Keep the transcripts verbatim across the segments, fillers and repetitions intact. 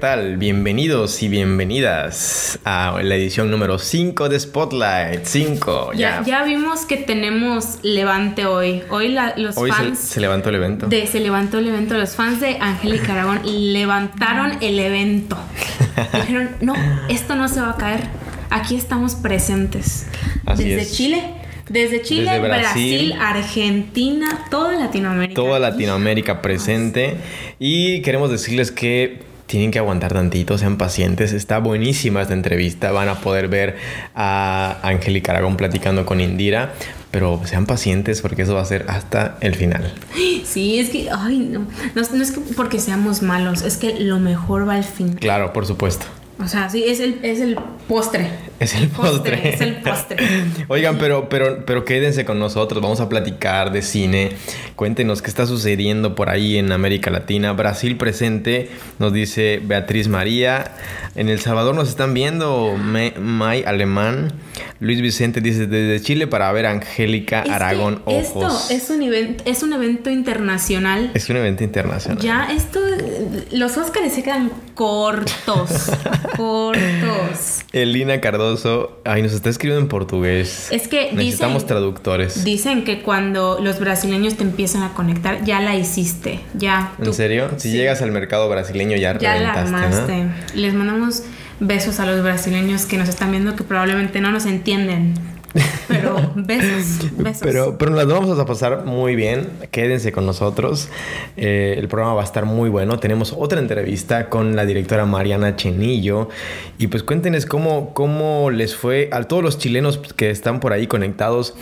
tal? Bienvenidos y bienvenidas a la edición número cinco de Spotlight. cinco ya, ya. ya vimos que tenemos levante hoy. Hoy la, los hoy fans... Se, se levantó el evento. De, se levantó el evento. Los fans de Angélica Aragón levantaron el evento. Dijeron, no, esto no se va a caer. Aquí estamos presentes. Así Desde es. Chile. Desde Chile, Desde Brasil, Brasil, Argentina, toda Latinoamérica. Toda Latinoamérica presente. Y queremos decirles que tienen que aguantar tantito, sean pacientes. Está buenísima esta entrevista. Van a poder ver a Angélica Aragón platicando con Indira. Pero sean pacientes porque eso va a ser hasta el final. Sí, es que... Ay, no. No, no es que porque seamos malos. Es que lo mejor va al final. Claro, por supuesto. O sea, sí, es el, es el postre. Es el postre. postre es el postre. Oigan, pero, pero, pero quédense con nosotros. Vamos a platicar de cine. Cuéntenos qué está sucediendo por ahí en América Latina. Brasil presente, nos dice Beatriz María. En El Salvador nos están viendo. Me, May Alemán. Luis Vicente dice desde Chile para ver a Angélica es Aragón Ojos. Esto es un, event, es un evento internacional. Es un evento internacional. Ya, esto... Los Óscares se quedan cortos. Cortos. Elina Cardoso, ay, nos está escribiendo en portugués. Es que necesitamos dicen, traductores. Dicen que cuando los brasileños te empiezan a conectar, ya la hiciste, ya. ¿En tú, serio? Si sí. llegas al mercado brasileño ya, ya reventaste, la armaste, ¿no? Les mandamos besos a los brasileños que nos están viendo que probablemente no nos entienden. Pero besos, besos. Pero, pero nos las vamos a pasar muy bien. Quédense con nosotros. Eh, el programa va a estar muy bueno. Tenemos otra entrevista con la directora Mariana Chenillo. Y pues cuéntenos cómo, cómo les fue a todos los chilenos que están por ahí conectados.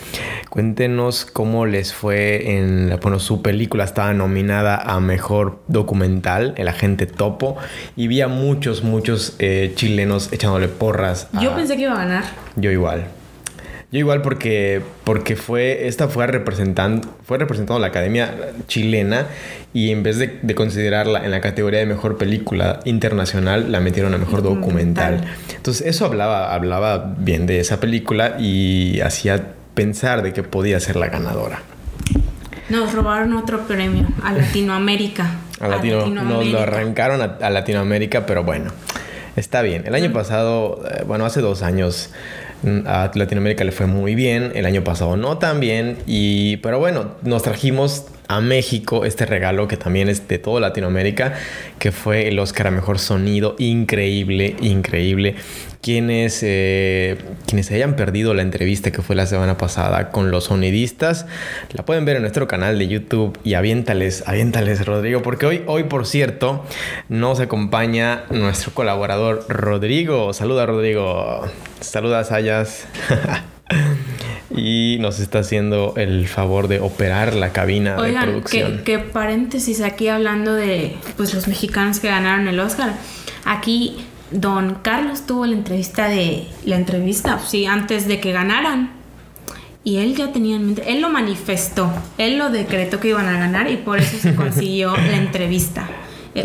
Cuéntenos cómo les fue en la, bueno, su película estaba nominada a mejor documental, El Agente Topo. Y vi a muchos, muchos eh, chilenos echándole porras. A... Yo pensé que iba a ganar. Yo igual. Yo igual porque, porque fue, esta fue representando, fue representando la Academia Chilena y en vez de, de considerarla en la categoría de mejor película internacional, la metieron a mejor documental. Entonces eso hablaba, hablaba bien de esa película y hacía pensar de que podía ser la ganadora. Nos robaron otro premio a Latinoamérica. a Latino, a Latinoamérica. Nos lo arrancaron a, a Latinoamérica, pero bueno, está bien. El año pasado, bueno, hace dos años... A Latinoamérica le fue muy bien. El año pasado no tan bien y, pero bueno, nos trajimos a México este regalo que también es de toda Latinoamérica, que fue el Oscar a Mejor Sonido. Increíble, increíble. Quienes, eh, quienes hayan perdido la entrevista que fue la semana pasada con los sonidistas, la pueden ver en nuestro canal de YouTube. Y aviéntales, aviéntales, Rodrigo, porque hoy, hoy por cierto, nos acompaña nuestro colaborador Rodrigo. Saluda, Rodrigo. Saluda, Sayas. Y nos está haciendo el favor de operar la cabina. Oigan, de producción. Que, que paréntesis aquí hablando de pues los mexicanos que ganaron el Oscar. Aquí... Don Carlos tuvo la entrevista de... La entrevista, sí, antes de que ganaran. Y él ya tenía en mente... Él lo manifestó. Él lo decretó que iban a ganar y por eso se consiguió la entrevista.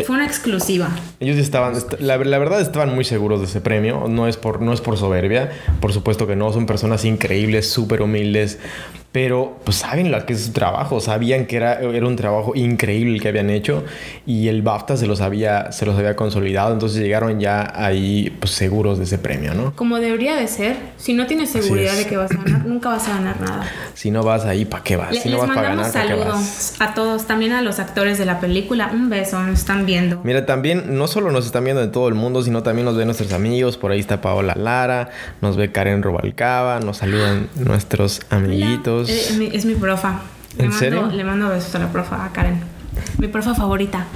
Fue una exclusiva. Ellos estaban... La, la verdad estaban muy seguros de ese premio. No es por, no es por soberbia. Por supuesto que no. Son personas increíbles, súper humildes. Pero pues saben lo que es su trabajo. Sabían que era, era un trabajo increíble el que habían hecho. Y el BAFTA se los había, se los había consolidado. Entonces llegaron ya ahí pues, seguros de ese premio, ¿no? Como debería de ser. Si no tienes seguridad de que vas a ganar, nunca vas a ganar nada. Si no vas ahí, ¿para qué vas? Le, si no vas para ganar, ¿para qué vas? Les mandamos saludos a todos. También a los actores de la película. Un beso. Nos están viendo. Mira, también no solo nos están viendo de todo el mundo, sino también nos ven nuestros amigos. Por ahí está Paola Lara. Nos ve Karen Rubalcaba. Nos saludan nuestros amiguitos. Hola. Es mi, es mi profa. Le ¿En mando, serio? Le mando besos a la profa, a Karen. Mi profa favorita.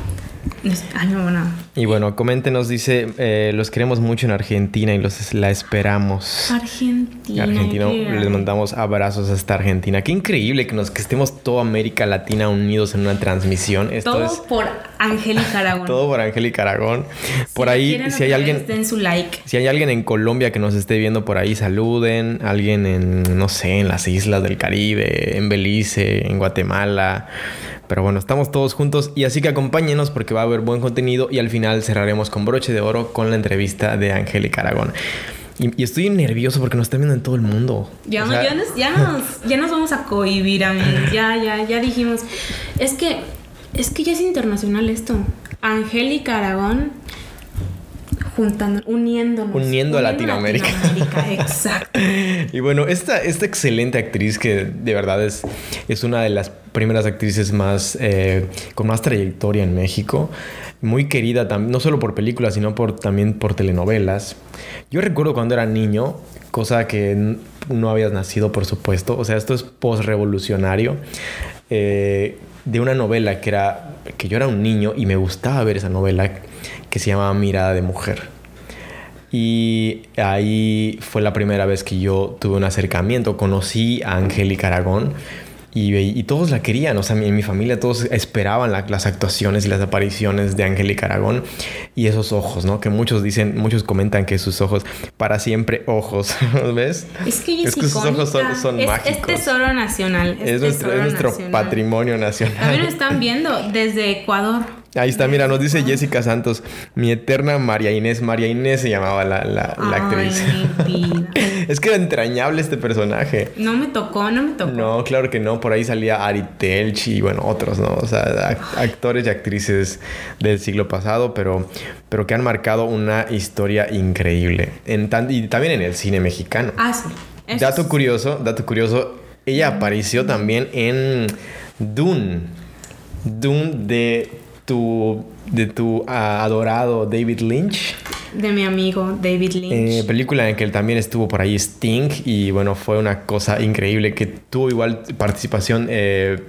Ay, no, no. Y bueno, coméntenos, dice, eh, los queremos mucho en Argentina y los la esperamos. Argentina. Argentina, les mandamos abrazos hasta Argentina. Qué increíble que nos que estemos toda América Latina unidos en una transmisión. Esto todo es, por Angélica Aragón. Todo por Angélica Aragón. Si por ahí, si hay alguien, den su like. Si hay alguien en Colombia que nos esté viendo por ahí, saluden. Alguien en, no sé, en las islas del Caribe, en Belice, en Guatemala. Pero bueno, estamos todos juntos y así que acompáñenos porque va a haber buen contenido y al final cerraremos con broche de oro con la entrevista de Angélica Aragón. Y, y estoy nervioso porque nos están viendo en todo el mundo. Ya, no, sea... ya, nos, ya, nos, ya nos vamos a cohibir, amigos. Ya, ya, ya dijimos. Es que, es que ya es internacional esto. Angélica Aragón juntando, uniéndonos. Uniendo a Latinoamérica. Latinoamérica. Exacto. Y bueno, esta, esta excelente actriz que de verdad es, es una de las primeras actrices más eh, con más trayectoria en México. Muy querida, tam- no solo por películas, sino por, también por telenovelas. Yo recuerdo cuando era niño, cosa que n- no habías nacido, por supuesto. O sea, esto es posrevolucionario. Eh, de una novela que era... que yo era un niño y me gustaba ver esa novela que se llamaba Mirada de Mujer. Y ahí fue la primera vez que yo tuve un acercamiento. Conocí a Angélica Aragón y, y todos la querían. O sea, en mi familia todos esperaban la, las actuaciones y las apariciones de Angélica Aragón y esos ojos, ¿no? Que muchos dicen, muchos comentan que sus ojos, para siempre ojos, ¿ves? Es que, es es que sus ojos son, son es, mágicos. Es tesoro nacional. Es, es nuestro, tesoro es nuestro nacional. Patrimonio nacional. También lo están viendo desde Ecuador. Ahí está, mira, nos dice Jessica Santos, mi eterna María Inés. María Inés se llamaba la, la, la Ay, actriz. Mi vida. Es que era entrañable este personaje. No me tocó, no me tocó. No, claro que no. Por ahí salía Ari Telch y bueno, otros, ¿no? O sea, act- actores y actrices del siglo pasado, pero, pero que han marcado una historia increíble. En tan- y también en el cine mexicano. Ah, sí. Eso dato es... curioso, dato curioso. Ella apareció también en Dune. Dune de... Tu, de tu uh, adorado David Lynch. De mi amigo David Lynch. Eh, película en que él también estuvo por ahí, Sting. Y bueno, fue una cosa increíble que tuvo igual participación eh,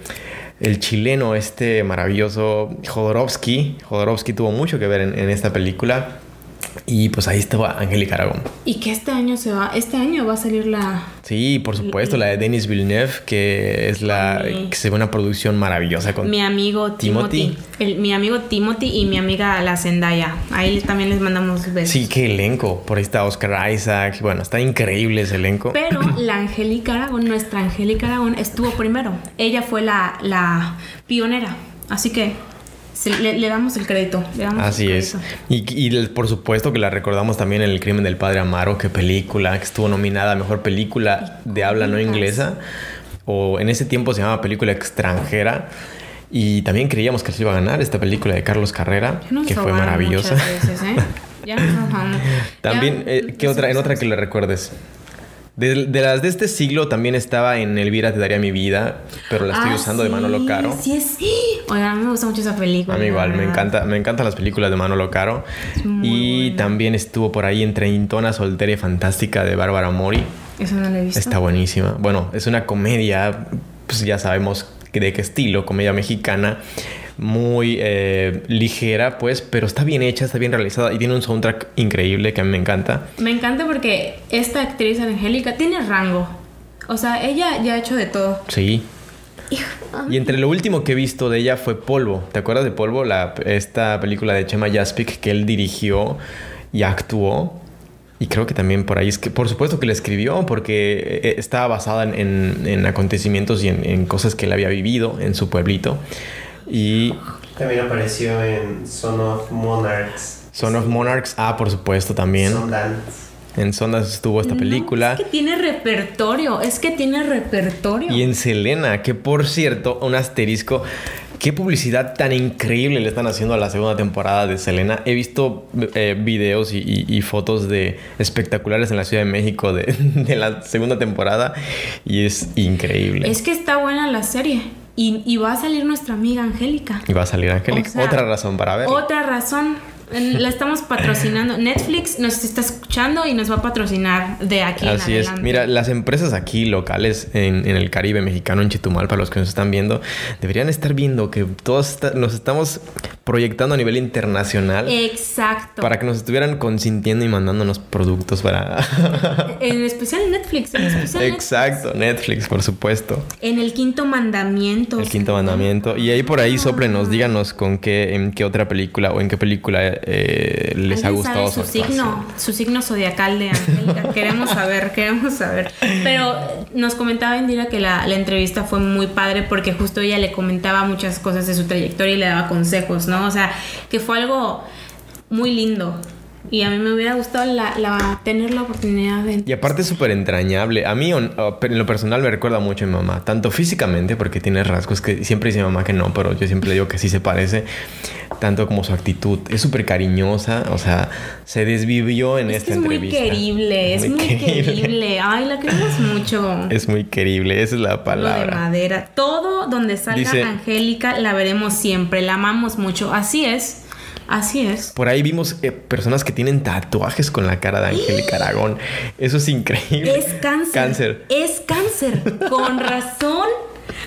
el chileno este maravilloso Jodorowsky. Jodorowsky tuvo mucho que ver en, en esta película. Y pues ahí estaba Angélica Aragón. Y que este año se va, este año va a salir la... Sí, por supuesto, la, la de Denis Villeneuve, que es la... Mi, que se ve una producción maravillosa con... Mi amigo Timothy. Timothy. El, mi amigo Timothy y mi amiga la Zendaya. Ahí también les mandamos besos. Sí, qué elenco. Por ahí está Oscar Isaac. Bueno, está increíble ese elenco. Pero la Angélica Aragón, nuestra Angélica Aragón, estuvo primero. Ella fue la, la pionera. Así que... Le, le damos el crédito. Le damos Así el crédito. es. Y, y por supuesto que la recordamos también en El Crimen del Padre Amaro, que película, que estuvo nominada a Mejor Película de Habla No Inglesa, o en ese tiempo se llamaba Película Extranjera. Y también creíamos que se iba a ganar esta película de Carlos Carrera, que fue maravillosa. Veces, ¿eh? Ya nos también, ya, eh, ¿qué otra, en otra que le recuerdes? De, de las de este siglo también estaba en Elvira te daría mi vida, pero la estoy ah, usando sí, de Manolo Caro. Sí, es. Sí. Oigan, a mí me gusta mucho esa película. A mí igual, me encanta, me encantan las películas de Manolo Caro. Y buena. También estuvo por ahí en Treintona Soltera y Fantástica de Bárbara Mori. Eso no la he visto. Está buenísima. Bueno, es una comedia, pues ya sabemos de qué estilo, comedia mexicana. Muy eh, ligera, pues, pero está bien hecha, está bien realizada y tiene un soundtrack increíble que a mí me encanta. Me encanta porque esta actriz Angélica tiene rango. O sea, ella ya ha hecho de todo. Sí. Y entre lo último que he visto de ella fue Polvo. ¿Te acuerdas de Polvo? La, esta película de Chema Yaspic que él dirigió y actuó. Y creo que también por ahí es que, por supuesto que la escribió porque estaba basada en, en, en acontecimientos y en, en cosas que él había vivido en su pueblito. Y también apareció en Son of Monarchs. Son of Monarchs, ah, por supuesto, también. Sundance. En Sundance estuvo esta no, película. Es que tiene repertorio, es que tiene repertorio. Y en Selena, que por cierto, un asterisco. Qué publicidad tan increíble le están haciendo a la segunda temporada de Selena. He visto eh, videos y, y, y fotos de espectaculares en la Ciudad de México de, de la segunda temporada y es increíble. Es que está buena la serie. Y, y va a salir nuestra amiga Angélica. Y va a salir Angélica. O sea, otra razón para verla. Otra razón. La estamos patrocinando. Netflix nos está escuchando y nos va a patrocinar de aquí en adelante. Así es. Mira, las empresas aquí locales en, en el Caribe mexicano, en Chetumal, para los que nos están viendo, deberían estar viendo que todos está, nos estamos proyectando a nivel internacional. Exacto. Para que nos estuvieran consintiendo y mandándonos productos para... En especial Netflix. En especial Exacto. Netflix. Netflix, por supuesto. En el quinto mandamiento. El quinto mandamiento. Y ahí por ahí sóplenos, díganos con qué, en qué otra película o en qué película eh, les ha gustado su actuación. signo, su signo zodiacal de Angélica. Queremos saber, queremos saber. Pero nos comentaba Indira que la, la entrevista fue muy padre porque justo ella le comentaba muchas cosas de su trayectoria y le daba consejos, ¿no? O sea, que fue algo muy lindo. Y a mí me hubiera gustado la, la, tener la oportunidad de... Y aparte es súper entrañable. A mí, en lo personal, me recuerda mucho a mi mamá. Tanto físicamente, porque tiene rasgos que... Siempre dice mi mamá que no, pero yo siempre le digo que sí se parece. tanto como su actitud. Es súper cariñosa, o sea, se desvivió en es esta que es entrevista. Muy querible, es muy querible, es muy querible. Ay, la queremos mucho. Es muy querible, esa es la palabra. Lo de madera. Todo donde salga Dice, Angélica la veremos siempre, la amamos mucho. Así es. Así es. Por ahí vimos eh, personas que tienen tatuajes con la cara de Angélica Aragón. Eso es increíble. Es cáncer. Cáncer. Es cáncer. Con razón.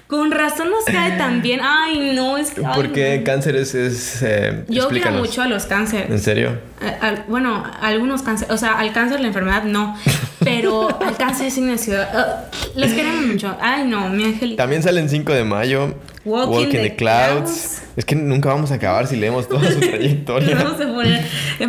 Con razón nos cae tan bien. Ay, no. Es que, porque no. Cáncer es... es eh, Yo quiero mucho a los cánceres. ¿En serio? A, a, bueno, a algunos cánceres. O sea, al cáncer la enfermedad no. Pero al cáncer es signo de ciudad. Uh, les queremos mucho. Ay, no, mi Angélica. También sale el cinco de mayo. Walking, Walking the, the clouds. clouds. Es que nunca vamos a acabar si leemos toda su trayectoria. Vamos a poner,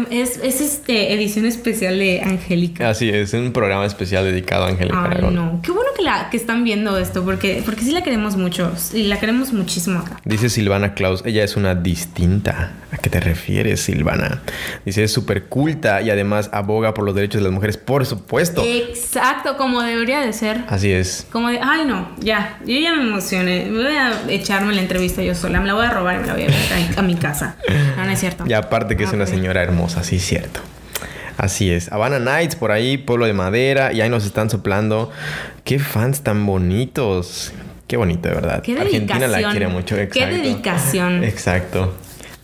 es, es este edición especial de Angélica. Así es, un programa especial dedicado a Angélica Aragón. No, qué bueno que la que están viendo esto, porque porque sí la queremos mucho y la queremos muchísimo acá. Dice Silvana Klaus, ella es una distinta. ¿A qué te refieres, Silvana? Dice, es súper culta y además aboga por los derechos de las mujeres, por supuesto. Exacto, como debería de ser. Así es. Como de, ay no, ya, yo ya me emocioné, me voy a echarme la entrevista yo sola, me la voy a robar, me la voy a llevar a mi casa. No, no es cierto. Y aparte que ah, es una señora hermosa, sí, cierto. Así es. Havana Nights por ahí, Pueblo de Madera, y ahí nos están soplando. Qué fans tan bonitos. Qué bonito, de verdad. Qué dedicación. Argentina la quiere mucho. Exacto. Qué dedicación. Exacto.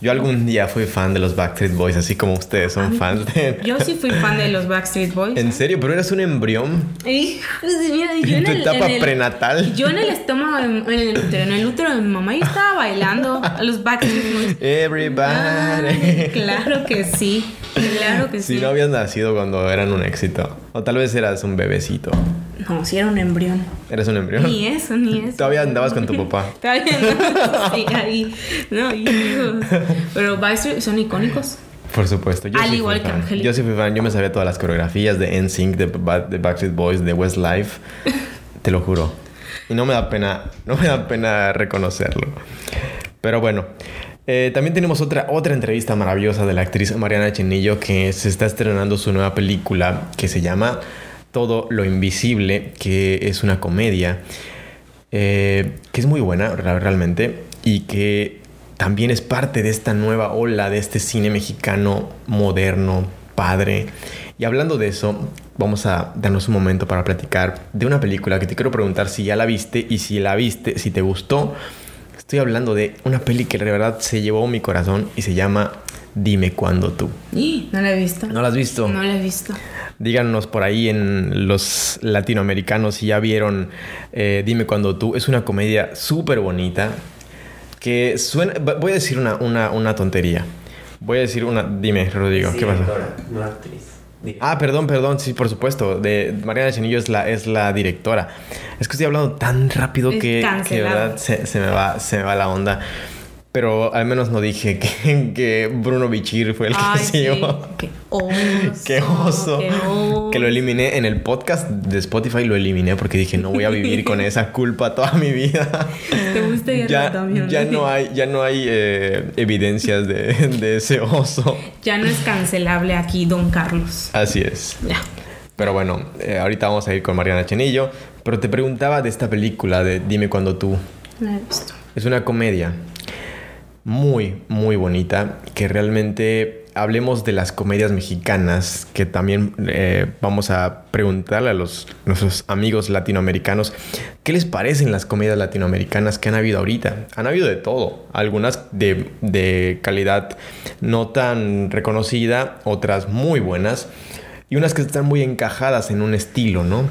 Yo algún día fui fan de los Backstreet Boys, así como ustedes son fans de... Yo sí fui fan de los Backstreet Boys. ¿En serio? ¿Pero eras un embrión? Hijo de mierda, yo en tu el, etapa en el, prenatal. Yo en el estómago, en el útero, en el útero de mi mamá, yo estaba bailando a los Backstreet Boys. Everybody. Ay, claro que sí, claro que sí. Si no habías nacido cuando eran un éxito. O tal vez eras un bebecito. No, si era un embrión. ¿Eras un embrión? Ni eso, ni eso. Todavía andabas con tu papá. Todavía andabas, sí, ahí. No, hijos. Pero Backstreet son icónicos. Por supuesto. Yo Al igual que Angélica. Yo sí fui fan. Yo me sabía todas las coreografías de N Sync, de, de Backstreet Boys, de Westlife. Te lo juro. Y no me da pena, no me da pena reconocerlo. Pero bueno... Eh, también tenemos otra, otra entrevista maravillosa de la actriz Mariana Chenillo, que se está estrenando su nueva película que se llama Todo lo Invisible, que es una comedia eh, que es muy buena realmente y que también es parte de esta nueva ola de este cine mexicano moderno, padre. Y hablando de eso, vamos a darnos un momento para platicar de una película que te quiero preguntar si ya la viste y si la viste, si te gustó. Estoy hablando de una peli que de verdad se llevó mi corazón y se llama Dime cuando tú. ¿Y? No la he visto. ¿No la has visto? No la he visto. Díganos por ahí en los latinoamericanos si ya vieron eh, Dime cuando tú. Es una comedia súper bonita que suena... Voy a decir una, una, una tontería. Voy a decir una... Dime, Rodrigo, sí, ¿qué pasa? Directora, no actriz. Ah, perdón, perdón, sí, por supuesto. De Mariana Chenillo es la, es la directora. Es que estoy hablando tan rápido que, que de verdad se, se, me va, se me va la onda. Pero al menos no dije que, que Bruno Bichir fue el que Ay, se llevó. Sí. ¡Qué oso! ¡Qué oso! Qué oso. Que lo eliminé en el podcast de Spotify, lo eliminé porque dije, no voy a vivir con esa culpa toda mi vida. ¿Te gusta ya, también? Ya no hay, ya no hay eh, evidencias de, de ese oso. Ya no es cancelable aquí, don Carlos. Así es. Ya. Pero bueno, eh, ahorita vamos a ir con Mariana Chenillo. Pero te preguntaba de esta película de Dime cuando tú. La he visto. Es una comedia muy, muy bonita, que realmente hablemos de las comedias mexicanas, que también eh, vamos a preguntarle a los, nuestros amigos latinoamericanos qué les parecen las comedias latinoamericanas que han habido ahorita. Han habido de todo, algunas de, de calidad no tan reconocida, otras muy buenas y unas que están muy encajadas en un estilo, ¿no?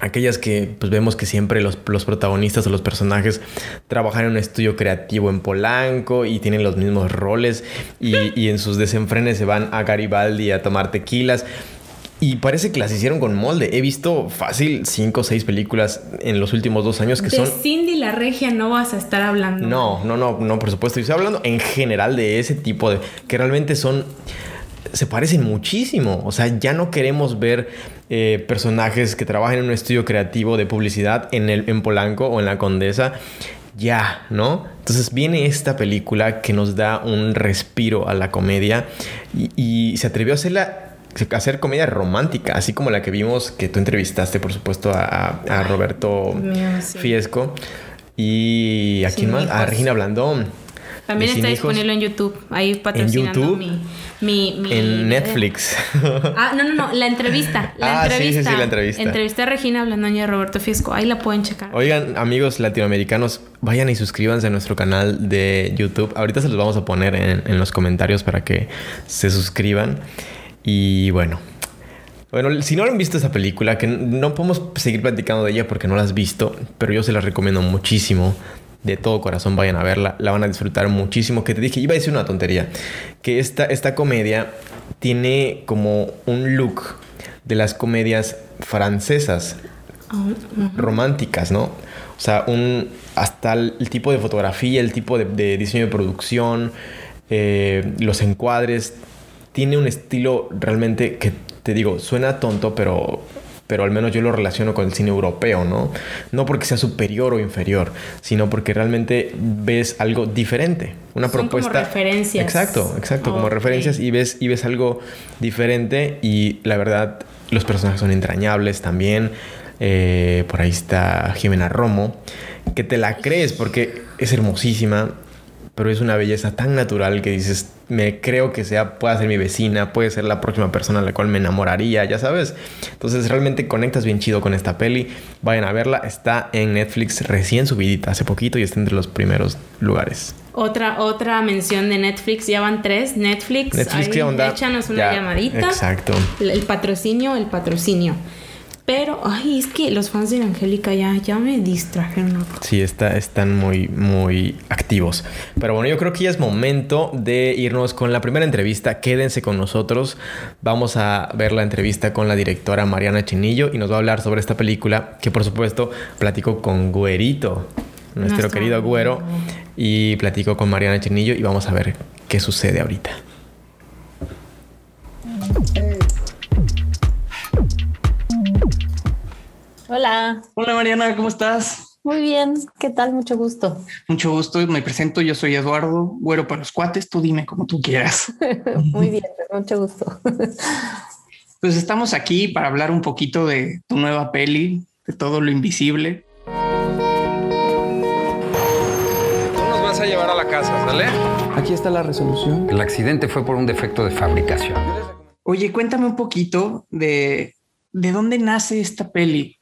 Aquellas que pues, vemos que siempre los, los protagonistas o los personajes trabajan en un estudio creativo en Polanco y tienen los mismos roles y, y en sus desenfrenes se van a Garibaldi a tomar tequilas. Y parece que las hicieron con molde. He visto fácil cinco o seis películas en los últimos dos años que de son... De Cindy la Regia no vas a estar hablando. No, no, no, no, por supuesto. Yo estoy hablando en general de ese tipo de... Que realmente son... Se parecen muchísimo. O sea, ya no queremos ver eh, personajes que trabajen en un estudio creativo de publicidad en, el, en Polanco o en La Condesa. Ya, ¿no? Entonces viene esta película que nos da un respiro a la comedia y, y se atrevió a hacerla... hacer comedia romántica, así como la que vimos que tú entrevistaste, por supuesto, a, a Roberto Ay, Dios mío, sí. Fiesco. Y ¿a quién más? A Regina Blandón. También está hijos. Disponible en YouTube. Ahí patrocinando en YouTube, mi, mi, mi... En Netflix. Ah, no, no, no. La entrevista. La ah, entrevista. Sí, sí, sí, la entrevista. Entrevista a Regina Blandón y a Roberto Fisco. Ahí la pueden checar. Oigan, amigos latinoamericanos, vayan y suscríbanse a nuestro canal de YouTube. Ahorita se los vamos a poner en, en los comentarios para que se suscriban. Y bueno... Bueno, si no han visto esa película, que no podemos seguir platicando de ella porque no la has visto, pero yo se la recomiendo muchísimo. De todo corazón vayan a verla. La van a disfrutar muchísimo. Que te dije, iba a decir una tontería. Que esta, esta comedia tiene como un look de las comedias francesas románticas, ¿no? O sea, un, hasta el, el tipo de fotografía, el tipo de, de diseño de producción, eh, los encuadres. Tiene un estilo realmente que... Te digo, suena tonto, pero, pero al menos yo lo relaciono con el cine europeo, ¿no? No porque sea superior o inferior, sino porque realmente ves algo diferente. Una Son propuesta... como referencias. Exacto, exacto, oh, como referencias okay. y ves, y ves algo diferente y la verdad los personajes son entrañables también. Eh, por ahí está Jimena Romo, que te la crees porque es hermosísima, pero es una belleza tan natural que dices... Me creo que sea, pueda ser mi vecina, puede ser la próxima persona a la cual me enamoraría, ya sabes. Entonces realmente conectas bien chido con esta peli. Vayan a verla, está en Netflix recién subidita hace poquito y está entre los primeros lugares. Otra otra mención de Netflix, ya van tres. Netflix, Netflix ¿qué onda? Échanos una ya, llamadita. Exacto. El patrocinio, el patrocinio. Pero, ay, es que los fans de Angélica ya, ya me distrajeron. Sí, está, están muy, muy activos. Pero bueno, yo creo que ya es momento de irnos con la primera entrevista. Quédense con nosotros. Vamos a ver la entrevista con la directora Mariana Chenillo y nos va a hablar sobre esta película que, por supuesto, platico con Güerito, nuestro Nos querido Güero. Y platico con Mariana Chenillo y vamos a ver qué sucede ahorita. Hola. Hola Mariana, ¿cómo estás? Muy bien, ¿qué tal? Mucho gusto. Mucho gusto, me presento, yo soy Eduardo, Güero para los cuates, tú dime como tú quieras. Muy bien, mucho gusto. Pues estamos aquí para hablar un poquito de tu nueva peli, de todo lo invisible. Tú nos vas a llevar a la casa, ¿sale? Aquí está la resolución. El accidente fue por un defecto de fabricación. Oye, cuéntame un poquito de, de dónde nace esta peli.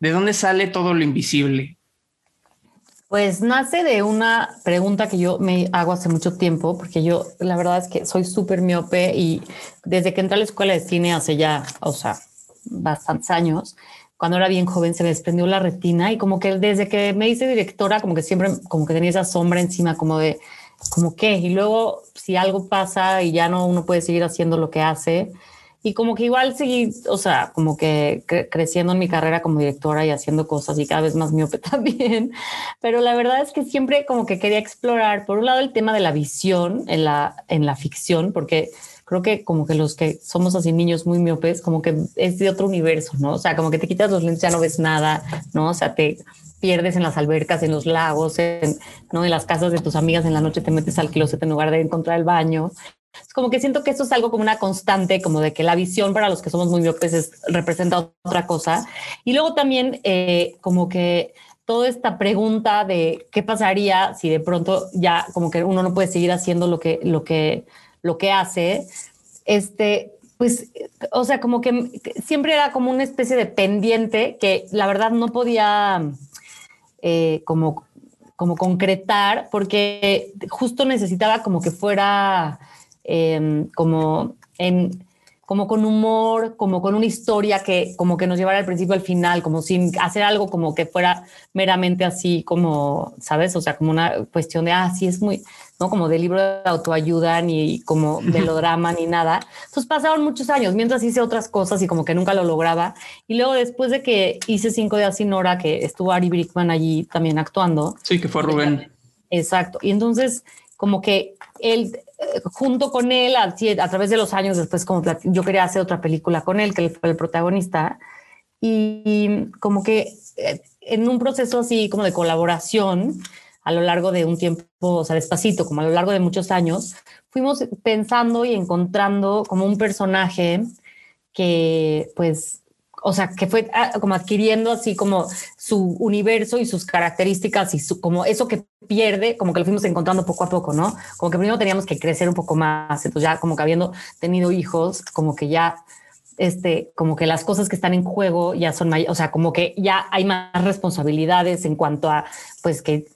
¿De dónde sale todo lo invisible? Pues nace de una pregunta que yo me hago hace mucho tiempo, porque yo la verdad es que soy súper miope y desde que entré a la escuela de cine hace ya, o sea, bastantes años, cuando era bien joven se me desprendió la retina y como que desde que me hice directora como que siempre como que tenía esa sombra encima como de, ¿como qué? Y luego si algo pasa y ya no uno puede seguir haciendo lo que hace... Y como que igual seguí, o sea, como que cre- creciendo en mi carrera como directora y haciendo cosas y cada vez más miope también. Pero la verdad es que siempre como que quería explorar, por un lado, el tema de la visión en la, en la ficción, porque creo que como que los que somos así niños muy miopes, como que es de otro universo, ¿no? O sea, como que te quitas los lentes, ya no ves nada, ¿no? O sea, te pierdes en las albercas, en los lagos, en, ¿no? En las casas de tus amigas en la noche te metes al closet en lugar de encontrar el baño. Es como que siento que esto es algo como una constante, como de que la visión para los que somos muy miopes representa otra cosa. Y luego también eh, como que toda esta pregunta de qué pasaría si de pronto ya como que uno no puede seguir haciendo lo que, lo que, lo que hace, este... Pues, o sea, como que siempre era como una especie de pendiente que la verdad no podía eh, como, como concretar porque justo necesitaba como que fuera eh, como, en, como con humor, como con una historia que como que nos llevara al principio al final, como sin hacer algo como que fuera meramente así como, ¿sabes? O sea, como una cuestión de, ah, sí, es muy... ¿no? Como de libro de autoayuda ni como melodrama ni nada. Entonces pasaron muchos años mientras hice otras cosas y como que nunca lo lograba. Y luego después de que hice Cinco días sin hora, que estuvo Ari Brickman allí también actuando. Sí, que fue Rubén. Exacto. Y entonces como que él, junto con él, a, a través de los años después, como yo quería hacer otra película con él, que él fue el protagonista. Y, y como que en un proceso así como de colaboración, a lo largo de un tiempo, o sea, despacito, como a lo largo de muchos años, fuimos pensando y encontrando como un personaje que, pues, o sea, que fue como adquiriendo así como su universo y sus características y su, como eso que pierde, como que lo fuimos encontrando poco a poco, ¿no? Como que primero teníamos que crecer un poco más, entonces ya como que habiendo tenido hijos, como que ya, este, como que las cosas que están en juego ya son mayores, o sea, como que ya hay más responsabilidades en cuanto a, pues que,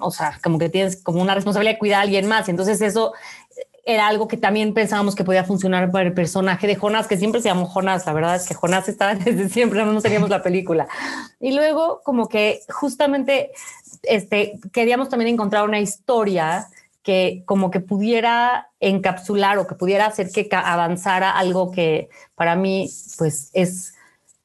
o sea, como que tienes como una responsabilidad de cuidar a alguien más, entonces eso era algo que también pensábamos que podía funcionar para el personaje de Jonás, que siempre se llamó Jonás. La verdad es que Jonás estaba desde siempre, no teníamos la película. Y luego como que justamente este, queríamos también encontrar una historia que como que pudiera encapsular o que pudiera hacer que avanzara algo que para mí pues es...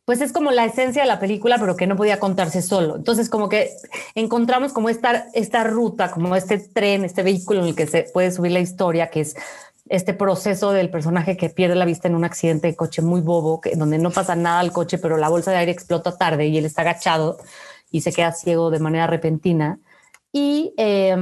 pues es como la esencia de la película, pero que no podía contarse solo. Entonces, como que encontramos como esta, esta ruta, como este tren, este vehículo en el que se puede subir la historia, que es este proceso del personaje que pierde la vista en un accidente de coche muy bobo, que, donde no pasa nada al coche, pero la bolsa de aire explota tarde y él está agachado y se queda ciego de manera repentina. Y eh,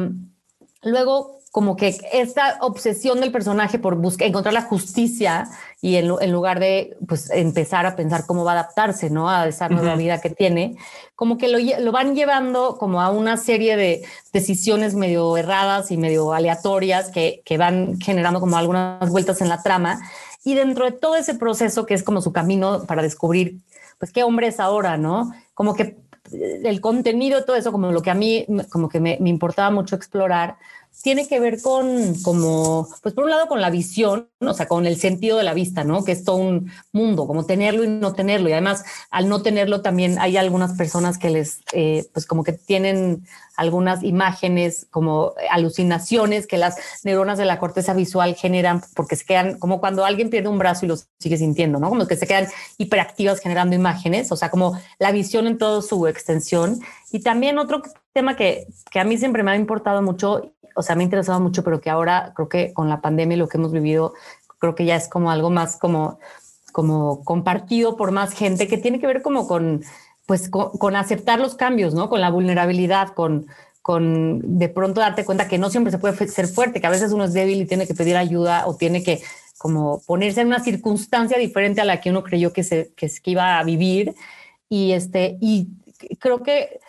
luego... como que esta obsesión del personaje por buscar, encontrar la justicia y en, en lugar de pues, empezar a pensar cómo va a adaptarse, ¿no? A esa nueva uh-huh. vida que tiene, como que lo, lo van llevando como a una serie de decisiones medio erradas y medio aleatorias que, que van generando como algunas vueltas en la trama. Y dentro de todo ese proceso que es como su camino para descubrir pues qué hombre es ahora, ¿no? Como que el contenido, todo eso, como lo que a mí como que me, me importaba mucho explorar, tiene que ver con, como, pues por un lado con la visión, o sea, con el sentido de la vista, ¿no? Que es todo un mundo, como tenerlo y no tenerlo. Y además, al no tenerlo también hay algunas personas que les, eh, pues como que tienen algunas imágenes, como alucinaciones que las neuronas de la corteza visual generan porque se quedan, como cuando alguien pierde un brazo y lo sigue sintiendo, ¿no? Como que se quedan hiperactivas generando imágenes, o sea, como la visión en toda su extensión. Y también otro tema que, que a mí siempre me ha importado mucho, o sea, me ha interesado mucho, pero que ahora creo que con la pandemia y lo que hemos vivido, creo que ya es como algo más como, como compartido por más gente, que tiene que ver como con, pues, con, con aceptar los cambios, ¿no? Con la vulnerabilidad, con, con de pronto darte cuenta que no siempre se puede ser fuerte, que a veces uno es débil y tiene que pedir ayuda o tiene que como ponerse en una circunstancia diferente a la que uno creyó que se que, que iba a vivir. Y, este, y creo que,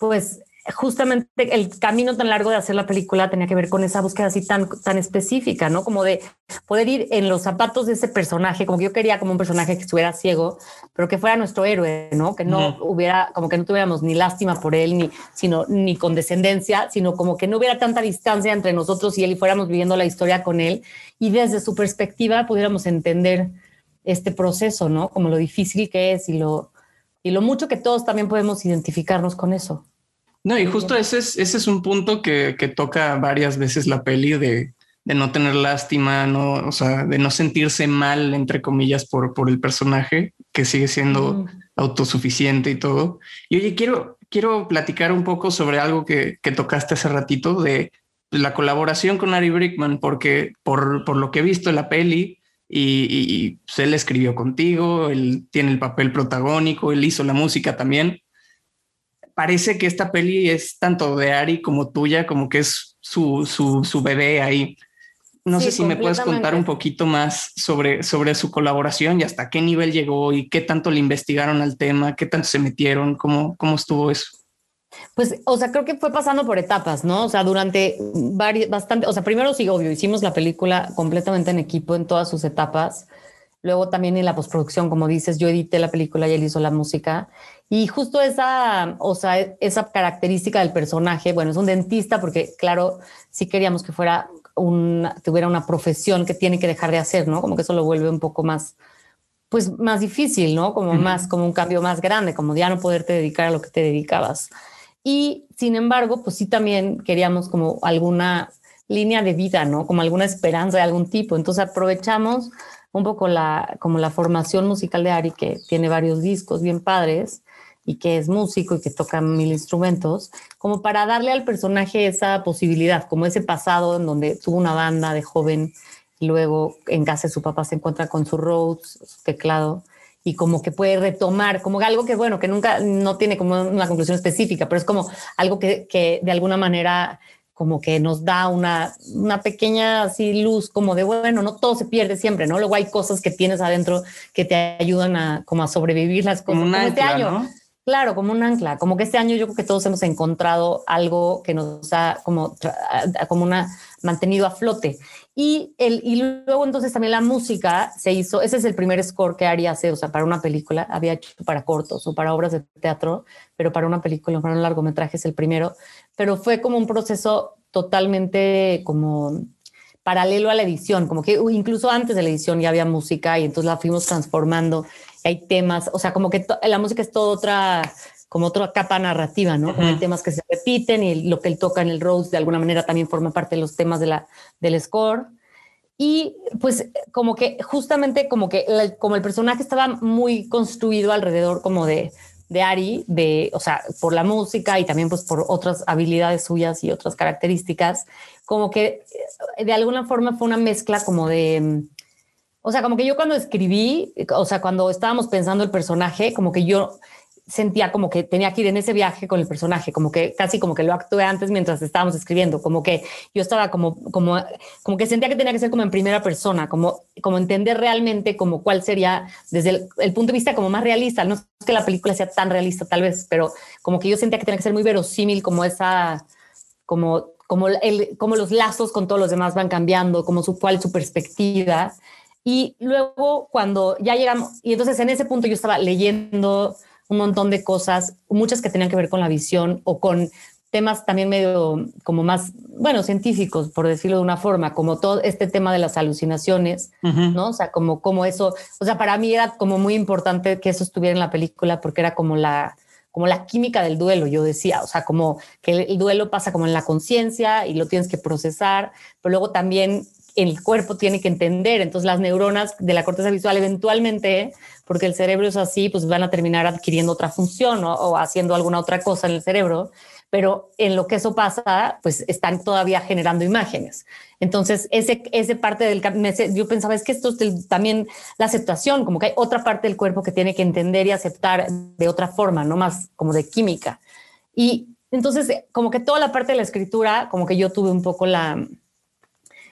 pues... justamente el camino tan largo de hacer la película tenía que ver con esa búsqueda así tan, tan específica, ¿no? Como de poder ir en los zapatos de ese personaje, como que yo quería como un personaje que estuviera ciego, pero que fuera nuestro héroe, ¿no? Que no mm. hubiera, como que no tuviéramos ni lástima por él, ni, sino, ni condescendencia, sino como que no hubiera tanta distancia entre nosotros y él y fuéramos viviendo la historia con él. Y desde su perspectiva pudiéramos entender este proceso, ¿no? Como lo difícil que es y lo, y lo mucho que todos también podemos identificarnos con eso. No, y justo ese es, ese es un punto que, que toca varias veces la peli de, de no tener lástima, no, o sea, de no sentirse mal, entre comillas, por, por el personaje que sigue siendo mm. autosuficiente y todo. Y oye, quiero, quiero platicar un poco sobre algo que, que tocaste hace ratito de la colaboración con Ari Brickman, porque por, por lo que he visto en la peli y, y, y pues él escribió contigo, él tiene el papel protagónico, él hizo la música también. Parece que esta peli es tanto de Ari como tuya, como que es su, su, su bebé ahí. No sí, sé si me puedes contar un poquito más sobre, sobre su colaboración y hasta qué nivel llegó y qué tanto le investigaron al tema, qué tanto se metieron, cómo, cómo estuvo eso. Pues, o sea, creo que fue pasando por etapas, ¿no? O sea, durante varios, bastante, o sea, primero sí, obvio, hicimos la película completamente en equipo en todas sus etapas. Luego también en la postproducción, como dices, yo edité la película y él hizo la música. Y justo esa, o sea, esa característica del personaje, bueno, es un dentista porque, claro, sí queríamos que fuera una, tuviera una profesión que tiene que dejar de hacer, ¿no? Como que eso lo vuelve un poco más, pues, más difícil, ¿no? Como uh-huh. más, como un cambio más grande, como ya no poderte dedicar a lo que te dedicabas. Y, sin embargo, pues sí también queríamos como alguna línea de vida, ¿no? Como alguna esperanza de algún tipo. Entonces aprovechamos un poco la, como la formación musical de Ari, que tiene varios discos bien padres, y que es músico y que toca mil instrumentos, como para darle al personaje esa posibilidad, como ese pasado en donde tuvo una banda de joven, y luego en casa de su papá se encuentra con su Rhodes, su teclado, y como que puede retomar, como algo que, bueno, que nunca, no tiene como una conclusión específica, pero es como algo que, que de alguna manera como que nos da una, una pequeña así luz como de, bueno, no todo se pierde siempre, ¿no? Luego hay cosas que tienes adentro que te ayudan a, como a sobrevivir las cosas. Como un como ancla, este año, ¿no? Claro, como un ancla. Como que este año yo creo que todos hemos encontrado algo que nos ha como, como una, mantenido a flote. Y, el, y luego entonces también la música se hizo, ese es el primer score que Ari hace, o sea, para una película, había hecho para cortos o para obras de teatro, pero para una película, para un largometraje es el primero, pero fue como un proceso totalmente como paralelo a la edición, como que incluso antes de la edición ya había música y entonces la fuimos transformando, y hay temas, o sea, como que to- la música es toda otra... como otra capa narrativa, ¿no? Uh-huh. Como hay temas que se repiten y el, lo que él toca en el Rose de alguna manera también forma parte de los temas de la, del score. Y pues como que justamente como que la, como el personaje estaba muy construido alrededor como de, de Ari, de, o sea, por la música y también pues por otras habilidades suyas y otras características, como que de alguna forma fue una mezcla como de... O sea, como que yo cuando escribí, o sea, cuando estábamos pensando el personaje, como que yo... sentía como que tenía que ir en ese viaje con el personaje, como que casi como que lo actué antes mientras estábamos escribiendo, como que yo estaba como, como, como que sentía que tenía que ser como en primera persona, como, como entender realmente como cuál sería desde el, el punto de vista como más realista, no es que la película sea tan realista tal vez, pero como que yo sentía que tenía que ser muy verosímil como esa, como, como, el, como los lazos con todos los demás van cambiando, como su, cuál es su perspectiva. Y luego cuando ya llegamos, y entonces en ese punto yo estaba leyendo un montón de cosas, muchas que tenían que ver con la visión o con temas también medio como más, bueno, científicos, por decirlo de una forma, como todo este tema de las alucinaciones, uh-huh. ¿no? O sea, como, como eso, o sea, para mí era como muy importante que eso estuviera en la película porque era como la, como la química del duelo, yo decía, o sea, como que el, el duelo pasa como en la conciencia y lo tienes que procesar, pero luego también... el cuerpo tiene que entender, entonces las neuronas de la corteza visual eventualmente, porque el cerebro es así, pues van a terminar adquiriendo otra función, ¿no? O haciendo alguna otra cosa en el cerebro, pero en lo que eso pasa, pues están todavía generando imágenes. Entonces, ese, ese parte del... Yo pensaba, es que esto es el, también la aceptación, como que hay otra parte del cuerpo que tiene que entender y aceptar de otra forma, no más como de química. Y entonces, como que toda la parte de la escritura, como que yo tuve un poco la...